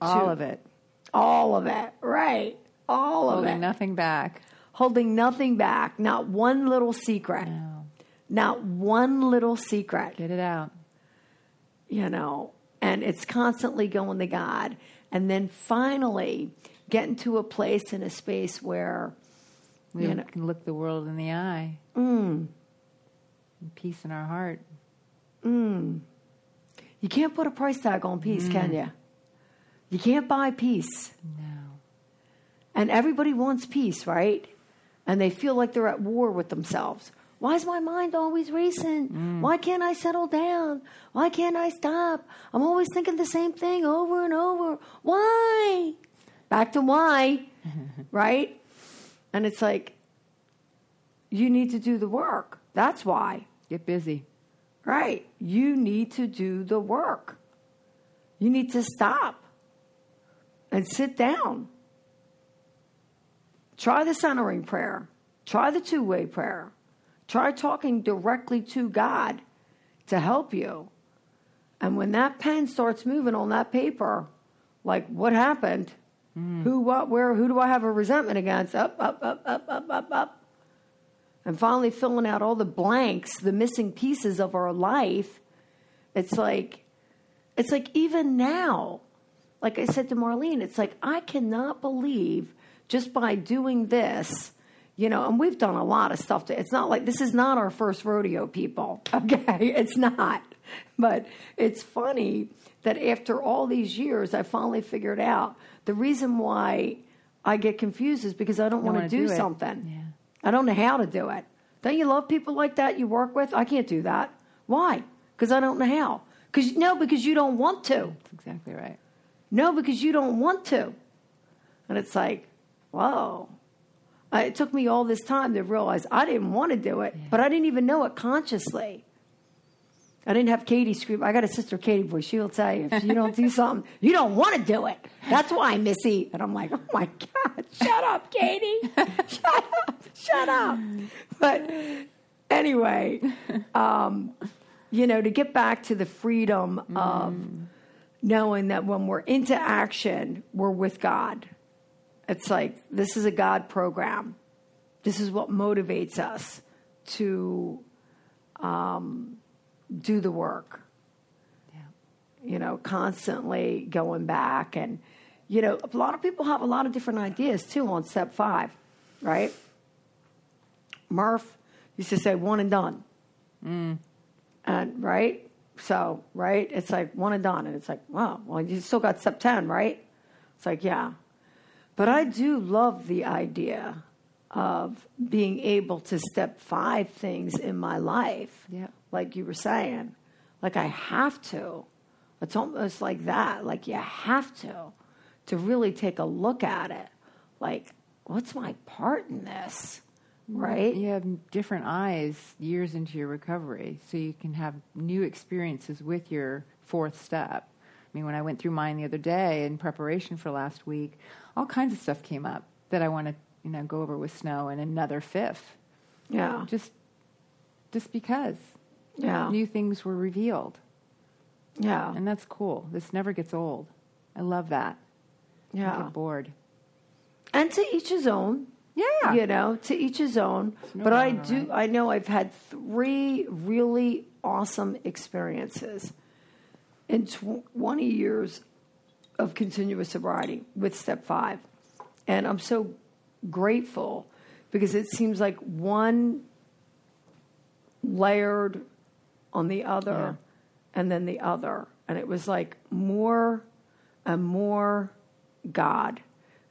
All of it. Right. Holding nothing back. Not one little secret. No. Not one little secret. Get it out. You know, and it's constantly going to God. And then finally get into a place in a space where we can look the world in the eye. And peace in our heart. You can't put a price tag on peace, can you? You can't buy peace. No. And everybody wants peace, right? And they feel like they're at war with themselves. Why is my mind always racing? Why can't I settle down? Why can't I stop? I'm always thinking the same thing over and over. Why? Back to why. right? And it's like, you need to do the work. That's why. Get busy. Right. You need to do the work. You need to stop and sit down. Try the centering prayer. Try the two-way prayer. Try talking directly to God to help you. And when that pen starts moving on that paper, like what happened, who, what, where, who do I have a resentment against? Up. And finally filling out all the blanks, the missing pieces of our life. It's like even now, like I said to Marlene, it's like, I cannot believe just by doing this, you know, and we've done a lot of stuff. It's not like, this is not our first rodeo, people. Okay. It's not, but it's funny that after all these years, I finally figured out the reason why I get confused is because I don't want to do something. Yeah. I don't know how to do it. Don't you love people like that you work with? I can't do that. Why? Because I don't know how. Because you don't want to. That's exactly right. No, because you don't want to. And it's like, whoa. It took me all this time to realize I didn't want to do it, but I didn't even know it consciously. I didn't have Katie scream. I got a sister, Katie, boy. She will tell you, if you don't do something, you don't want to do it. That's why, Missy. And I'm like, oh, my God. Shut up, Katie. Shut up. But anyway, you know, to get back to the freedom of knowing that when we're into action, we're with God. It's like, this is a God program. This is what motivates us to... do the work, you know, constantly going back. And, you know, a lot of people have a lot of different ideas too on step 5, right? Murph used to say one and done. And right. So, right. It's like one and done. And it's like, wow, well, you still got step 10, right? It's like, yeah, but I do love the idea of being able to step 5 things in my life. Yeah. Like you were saying, like I have to. It's almost like that. Like you have to really take a look at it. Like, what's my part in this? Right? You have different eyes years into your recovery. So you can have new experiences with your 4th step. I mean, when I went through mine the other day in preparation for last week, all kinds of stuff came up that I want to, you know, go over with Snow and another 5th. Yeah. You know, just because. Yeah. New things were revealed. Yeah. And that's cool. This never gets old. I love that. Yeah. I get bored. And to each his own. Yeah. You know, to each his own. No, but I do, right? I know I've had 3 really awesome experiences in 20 years of continuous sobriety with step 5. And I'm so grateful because it seems like one layered on the other and then the other. And it was like more and more God.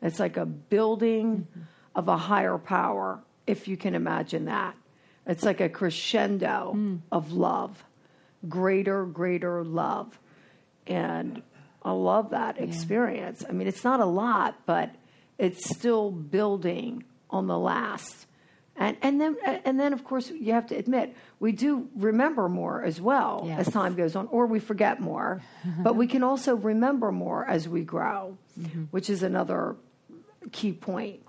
It's like a building of a higher power, if you can imagine that. It's like a crescendo of love, greater love. And I love that experience. I mean, it's not a lot, but it's still building on the last. And then, of course, you have to admit, we do remember more as well as time goes on, or we forget more. But we can also remember more as we grow, which is another key point,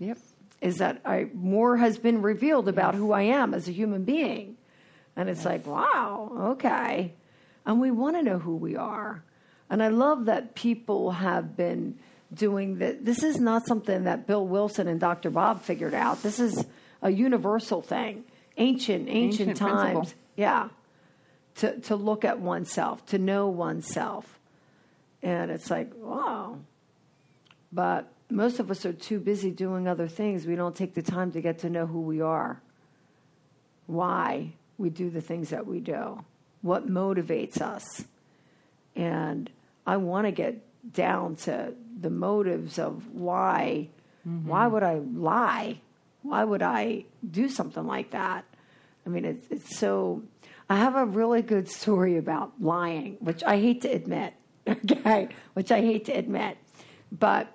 is that more has been revealed about who I am as a human being. And it's like, wow, okay. And we want to know who we are. And I love that people have been doing that. This is not something that Bill Wilson and Dr. Bob figured out. This is a universal thing, ancient times. Principle. Yeah. To look at oneself, to know oneself. And it's like, wow. But most of us are too busy doing other things. We don't take the time to get to know who we are, why we do the things that we do, what motivates us. And I want to get down to the motives of why. Why would I lie? Why would I do something like that? I mean, it's so... I have a really good story about lying, which I hate to admit. Okay? But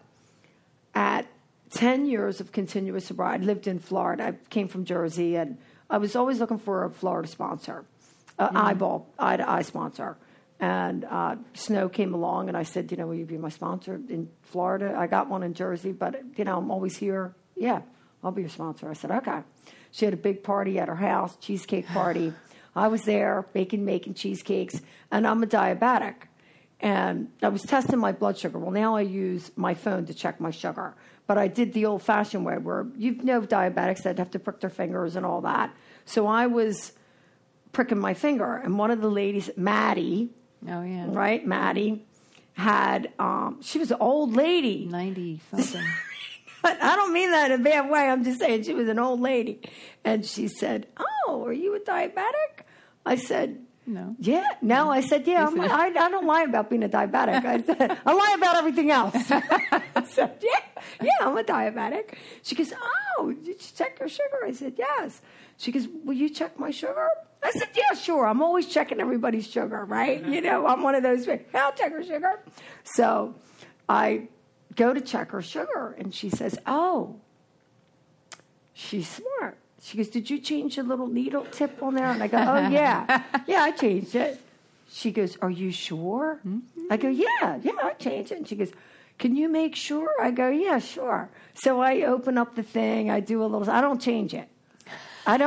at 10 years of continuous sobriety. I lived in Florida. I came from Jersey, and I was always looking for a Florida sponsor, eyeball, eye-to-eye sponsor. And Snow came along, and I said, you know, will you be my sponsor in Florida? I got one in Jersey, but, you know, I'm always here. Yeah, I'll be your sponsor. I said, okay. She had a big party at her house, cheesecake party. I was there making cheesecakes, and I'm a diabetic. And I was testing my blood sugar. Well, now I use my phone to check my sugar. But I did the old-fashioned way where you know diabetics that have to prick their fingers and all that. So I was pricking my finger. And one of the ladies, Maddie, oh, yeah. Right? Maddie had, she was an old lady. 90 something. I don't mean that in a bad way. I'm just saying she was an old lady. And she said, oh, are you a diabetic? I said, no. Yeah. No, I said, yeah, I don't lie about being a diabetic. I said, I lie about everything else. I said, yeah, I'm a diabetic. She goes, oh, did you check your sugar? I said, yes. She goes, will you check my sugar? I said, yeah, sure. I'm always checking everybody's sugar, right? You know, I'm one of those, I'll check her sugar. So I go to check her sugar, and she says, oh, she's smart. She goes, did you change the little needle tip on there? And I go, oh, yeah. Yeah, I changed it. She goes, are you sure? Mm-hmm. I go, yeah, I changed it. And she goes, can you make sure? I go, yeah, sure. So I open up the thing. I do a little, I don't change it. I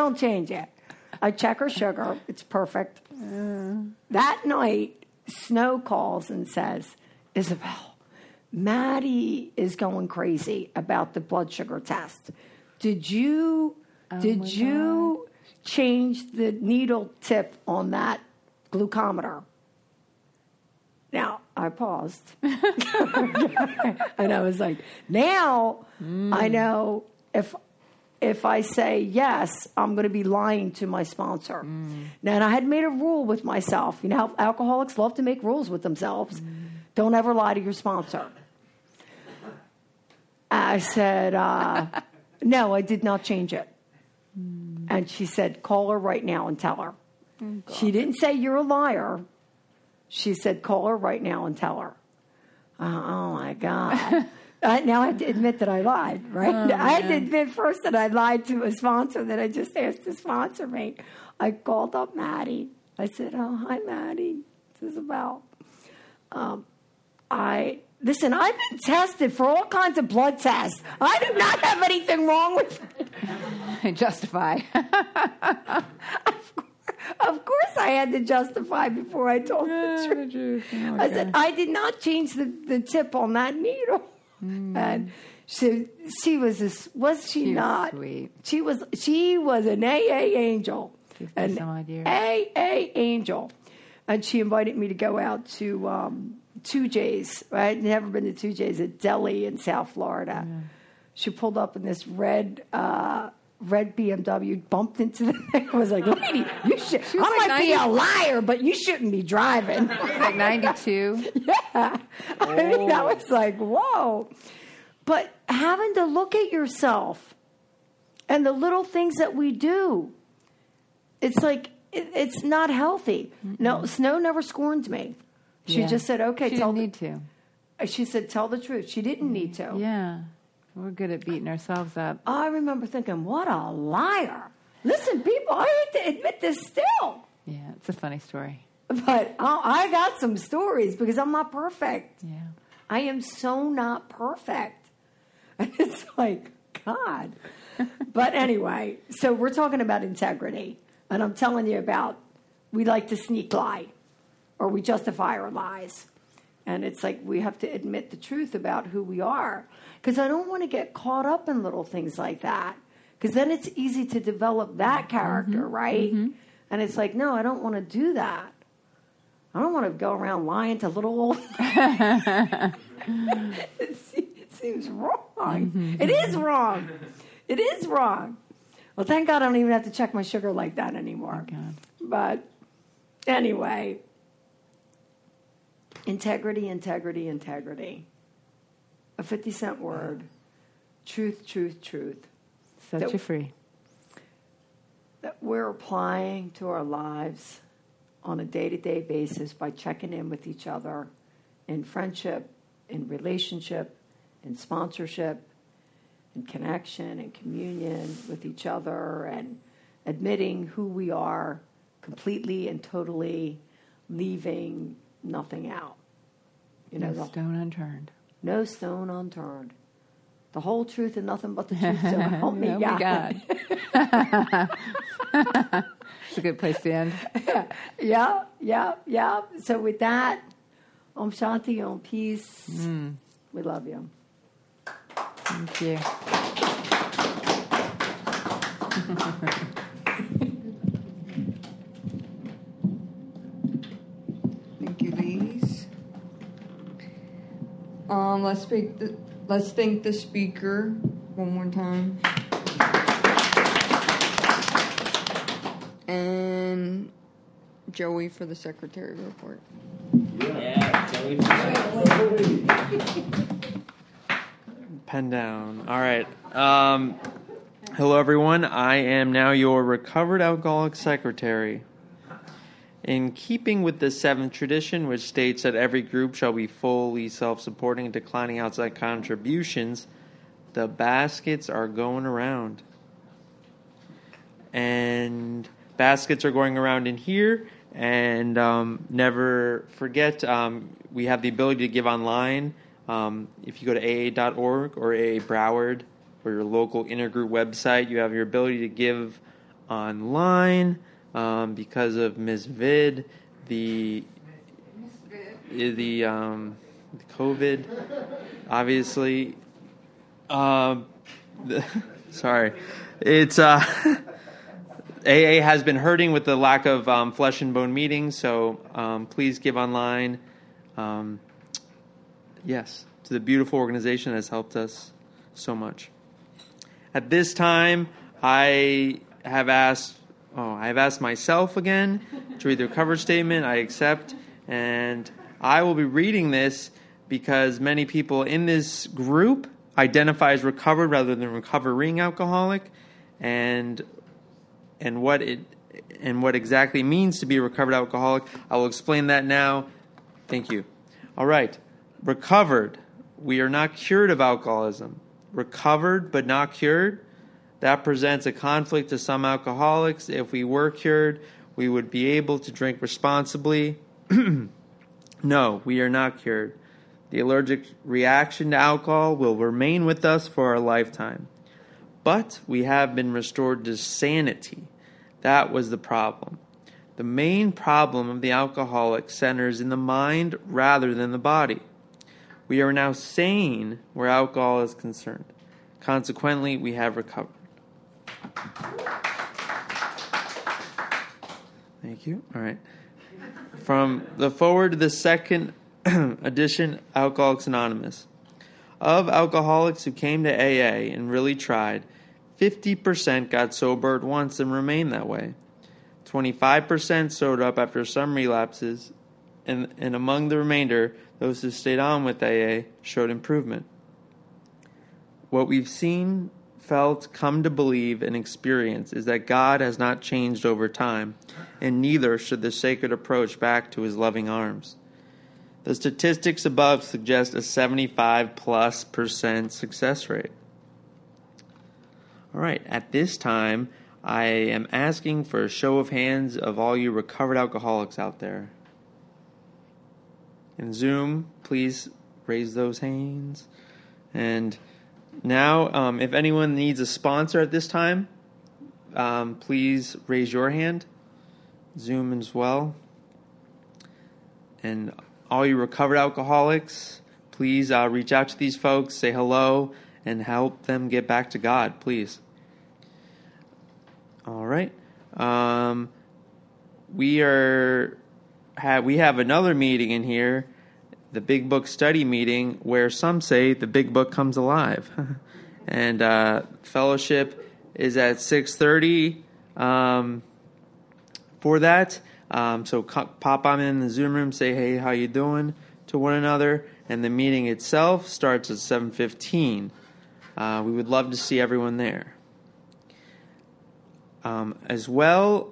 check her sugar. It's perfect. That night, Snow calls and says, Isabel, Maddie is going crazy about the blood sugar test. Did you change the needle tip on that glucometer? Now, I paused. And I was like, now I know if I say yes, I'm going to be lying to my sponsor. Now, and I had made a rule with myself. You know how alcoholics love to make rules with themselves. Don't ever lie to your sponsor. I said, no, I did not change it. And she said, call her right now and tell her. Oh, she didn't say you're a liar. She said, call her right now and tell her. Oh, my God. Now I have to admit that I lied, right? Oh, I had to admit first that I lied to a sponsor that I just asked to sponsor me. I called up Maddie. I said, oh, hi, Maddie. This is Isabel. Listen, I've been tested for all kinds of blood tests. I do not have anything wrong with it. Justify. Of course I had to justify before I told the truth. Oh, I said, I did not change the tip on that needle. And she was not? Was sweet. She was an AA angel. An AA angel. And she invited me to go out to Two J's. I had never been to Two J's at Delhi in South Florida. Yeah. She pulled up in this red BMW, bumped into the thing. I was like, lady, you should. I might be a liar, but you shouldn't be driving. Like 92? Yeah. Oh. I mean, that was like, whoa. But having to look at yourself and the little things that we do, it's like, it's not healthy. Mm-mm. No, Snow never scorned me. She just said, okay, She said, tell the truth. She didn't need to. Yeah. We're good at beating ourselves up. I remember thinking, what a liar. Listen, people, I hate to admit this still. Yeah, it's a funny story. But I got some stories because I'm not perfect. Yeah. I am so not perfect. And it's like, God. But anyway, so we're talking about integrity. And I'm telling you about, we like to sneak lie. Or we justify our lies. And it's like we have to admit the truth about who we are. Because I don't want to get caught up in little things like that. Because then it's easy to develop that character, right? Mm-hmm. And it's like, no, I don't want to do that. I don't want to go around lying to little old... It seems wrong. Mm-hmm. It is wrong. It is wrong. Well, thank God I don't even have to check my sugar like that anymore. God. But anyway... Integrity. A 50-cent word. Truth. Set you free. That we're applying to our lives on a day-to-day basis by checking in with each other in friendship, in relationship, in sponsorship, and connection and communion with each other and admitting who we are completely and totally, leaving nothing out. You know, no stone unturned. No stone unturned. The whole truth and nothing but the truth. So help me, God. It's a good place to end. Yeah. So with that, Om Shanti, Om Peace. Mm. We love you. Thank you. Thank you, ladies. Let's thank the speaker one more time. And Joey for the secretary report. Yeah, Joey for the secretary. Pen down. All right. Hello, everyone. I am now your recovered alcoholic secretary. In keeping with the seventh tradition, which states that every group shall be fully self-supporting and declining outside contributions, the baskets are going around. And baskets are going around in here. And never forget, we have the ability to give online. If you go to AA.org or AA Broward or your local intergroup website, you have your ability to give online. Because of Ms. Vid, the COVID, obviously. AA has been hurting with the lack of flesh and bone meetings, so please give online. Yes, to the beautiful organization that has helped us so much. At this time, I've asked myself again to read the cover statement. I accept, and I will be reading this because many people in this group identify as recovered rather than recovering alcoholic, and what exactly means to be a recovered alcoholic. I will explain that now. Thank you. All right, recovered. We are not cured of alcoholism. Recovered but not cured. That presents a conflict to some alcoholics. If we were cured, we would be able to drink responsibly. No, we are not cured. The allergic reaction to alcohol will remain with us for our lifetime. But we have been restored to sanity. That was the problem. The main problem of the alcoholic centers in the mind rather than the body. We are now sane where alcohol is concerned. Consequently, we have recovered. Thank you. All right. From the forward to the second edition, Alcoholics Anonymous. Of alcoholics who came to AA and really tried, 50% got sober at once and remained that way. 25% sobered up after some relapses, and among the remainder, those who stayed on with AA showed improvement. What we've seen, felt, come to believe, and experience is that God has not changed over time, and neither should the sacred approach back to his loving arms. The statistics above suggest a 75+% success rate. All right, at this time, I am asking for a show of hands of all you recovered alcoholics out there. In Zoom, please raise those hands. And now, if anyone needs a sponsor at this time, please raise your hand. Zoom as well. And all you recovered alcoholics, please reach out to these folks, say hello, and help them get back to God, please. All right. We have another meeting in here. The Big Book study meeting, where some say the Big Book comes alive. And fellowship is at 6:30 for that. So pop on in the Zoom room, say, hey, how you doing to one another. And the meeting itself starts at 7:15. We would love to see everyone there. As well,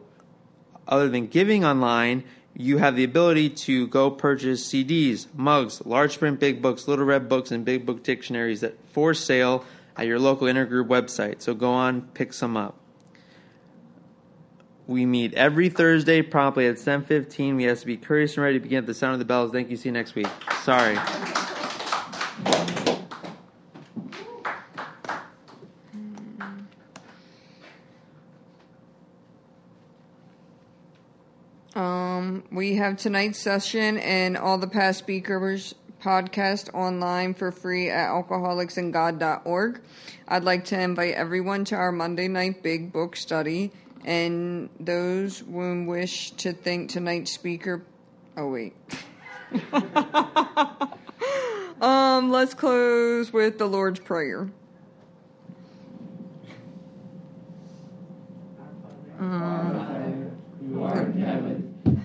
other than giving online, you have the ability to go purchase CDs, mugs, large print big books, little red books, and big book dictionaries for sale at your local intergroup website, so go on, pick some up. We meet every Thursday promptly at 7:15. We have to be courteous and ready to begin at the sound of the bells. Thank you. See you next week. Sorry. We have tonight's session and all the past speakers podcast online for free at alcoholicsandgod.org. I'd like to invite everyone to our Monday night big book study, and those who wish to thank tonight's speaker. Let's close with the Lord's Prayer. Father, who art in heaven,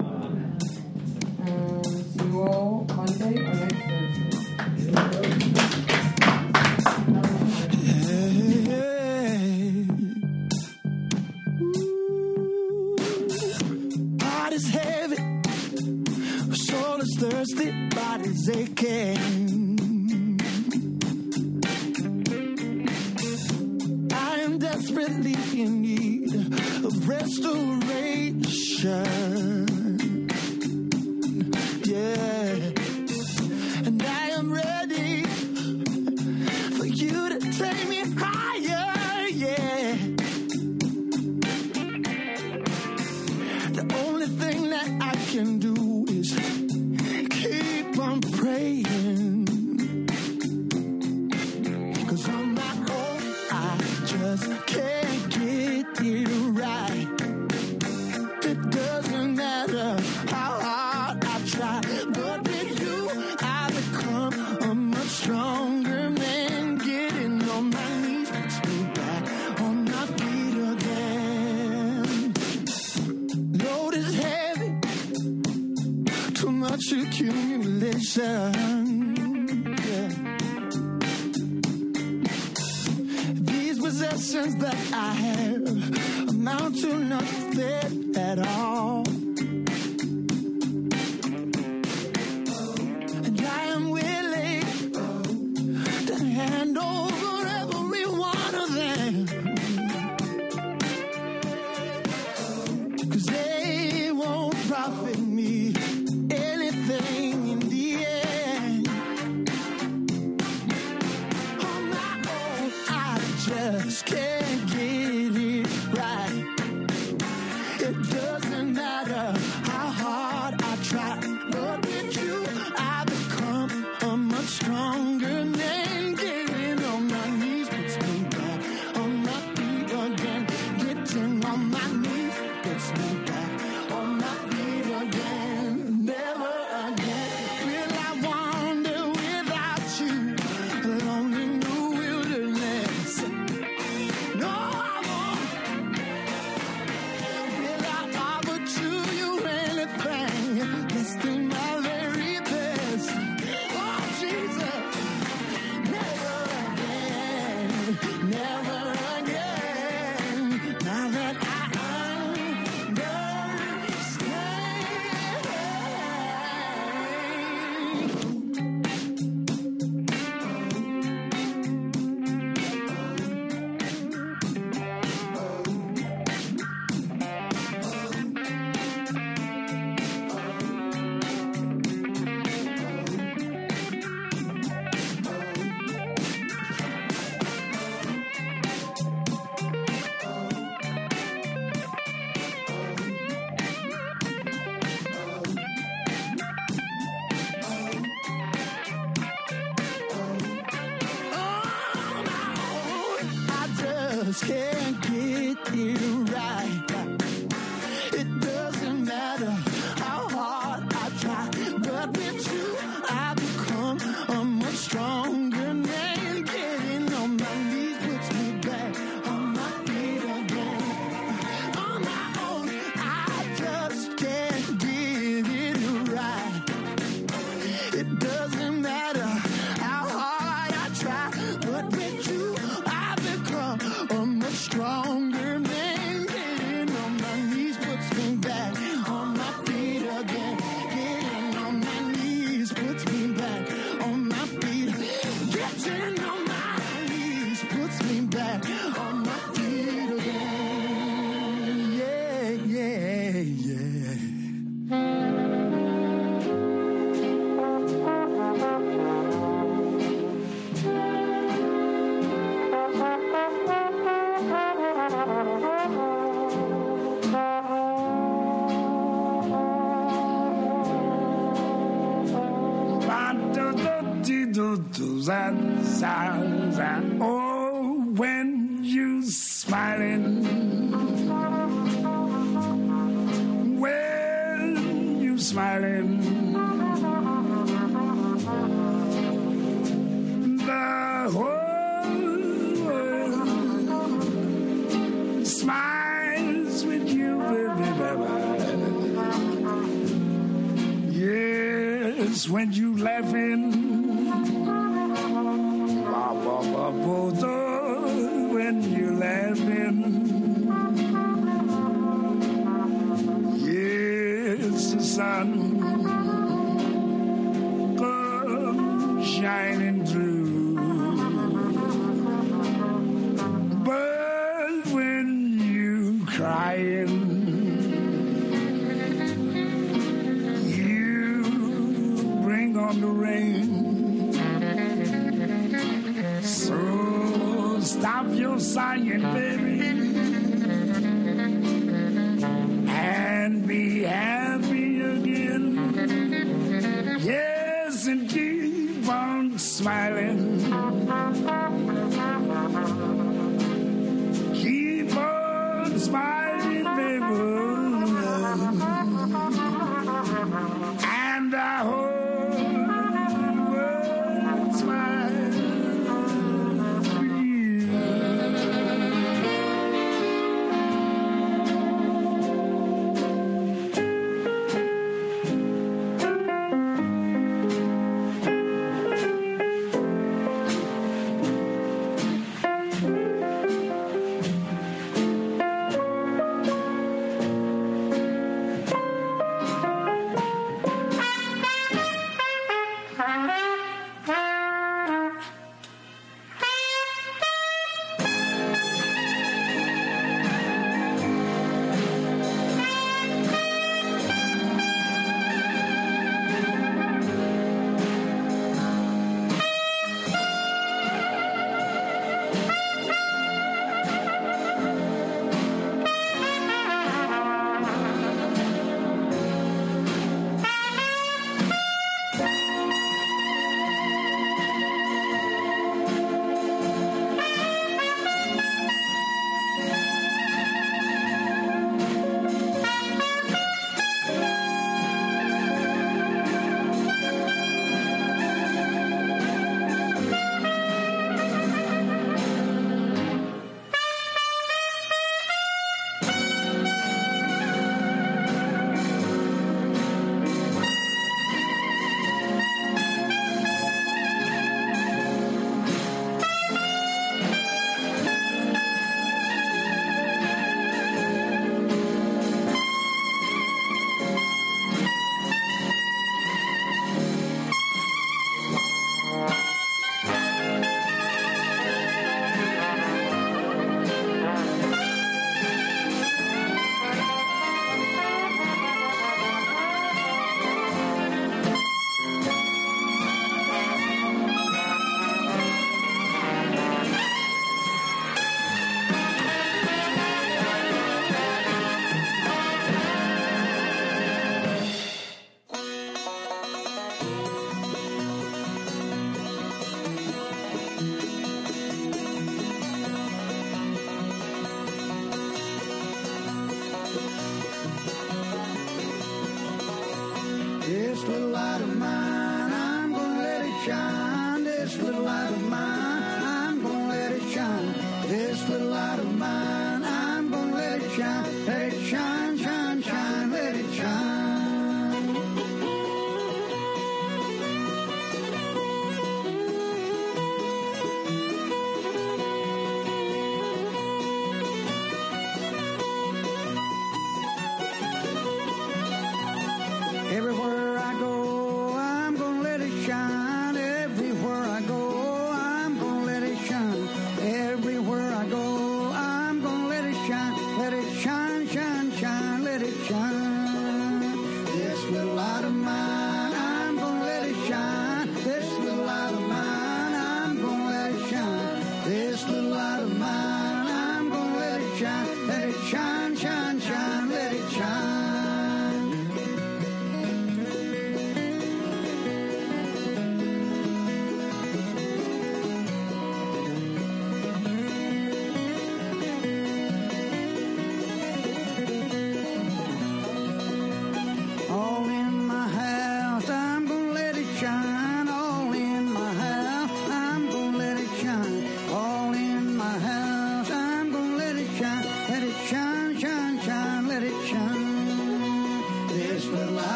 Amen. See you all Monday or next Thursday. Thirsty bodies aching. I am desperately in need of restoration. Yeah, and I am ready for you to take me higher. Yeah, the only thing that I can do. Yeah. These possessions that I have amount to nothing at all. Oh, when you're smiling, when you're smiling, the whole world smiles with you, baby. Yes, when you're laughing. When you're laughing, yes, the sun comes shining through. But when you're crying, you bring on the rain. Stop your sighing, baby, and be happy again. Yes, and keep on smiling. Keep on smiling, baby, and I hope. Everywhere I go, I'm gonna let it shine. Everywhere I go,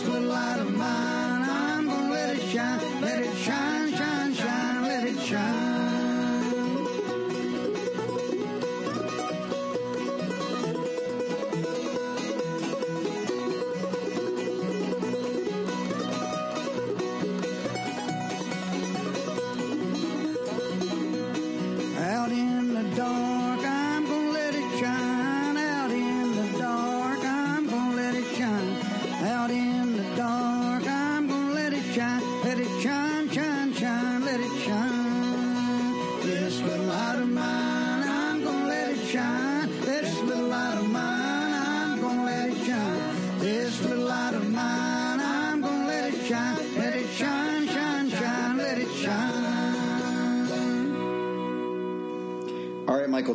this little light of mine. I'm gonna let it shine, let it shine, shine, shine, let it shine. Michael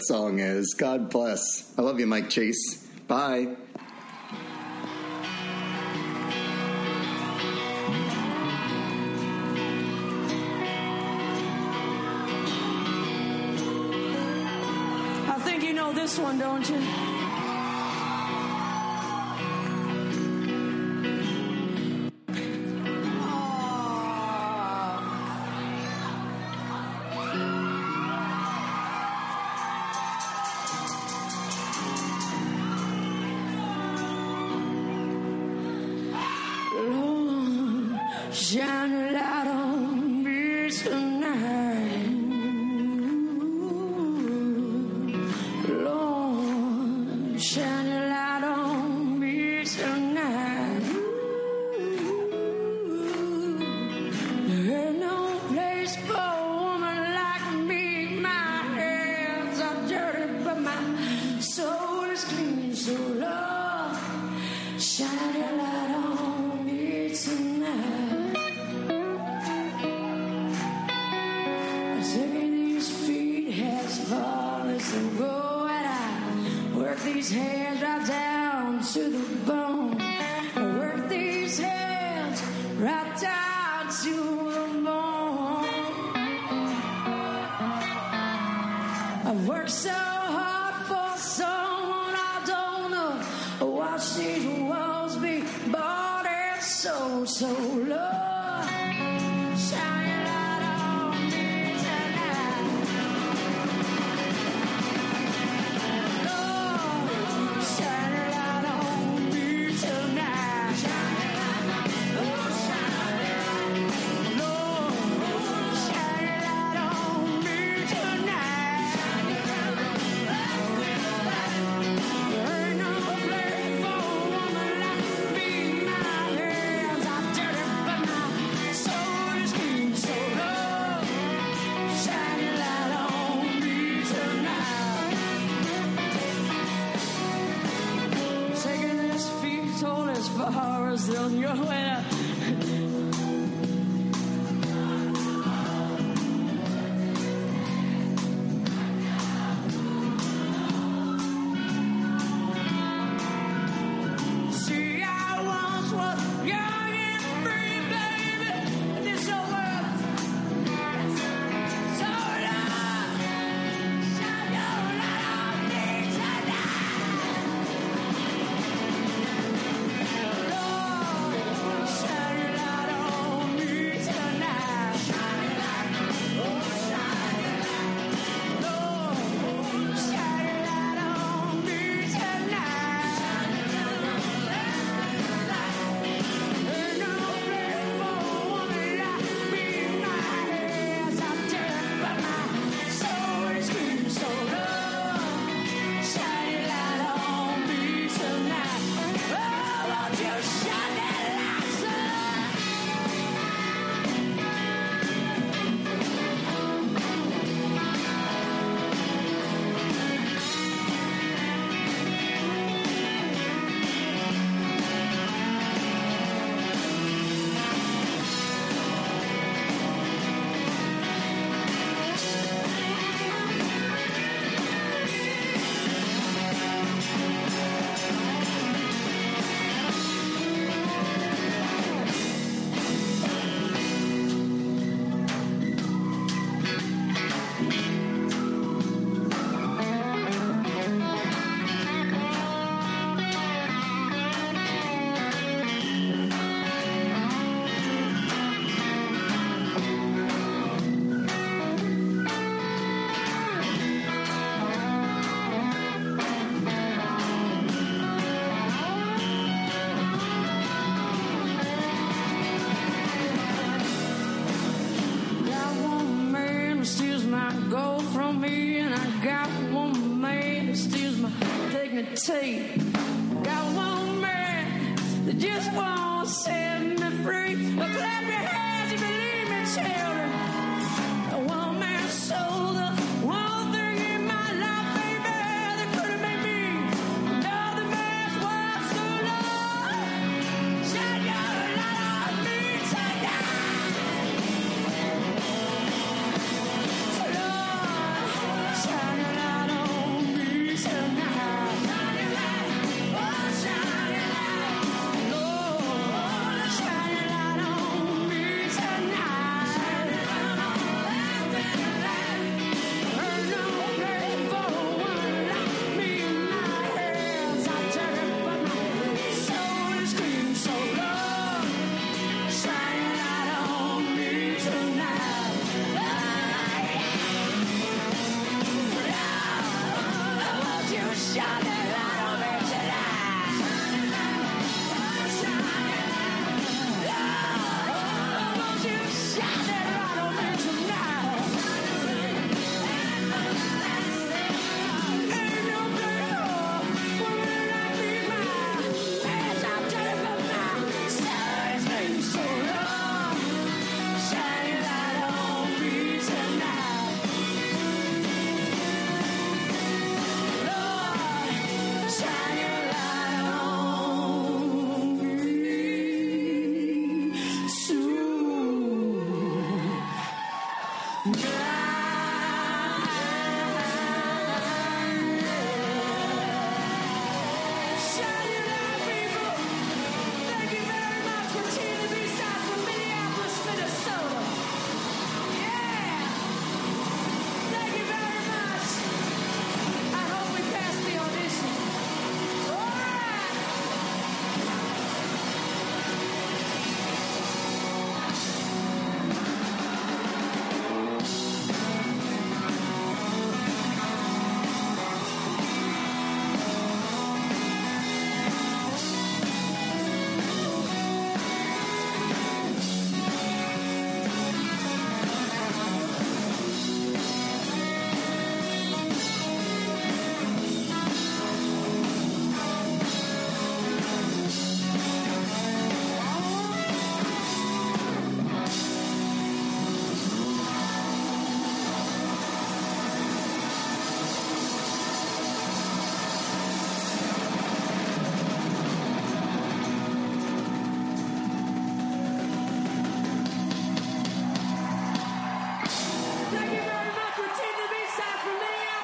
Song is. God bless. I love you, Mike Chase. Bye. I think you know this one, don't you? Shine a light on.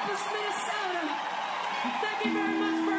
Minneapolis, Minnesota. Thank you very much for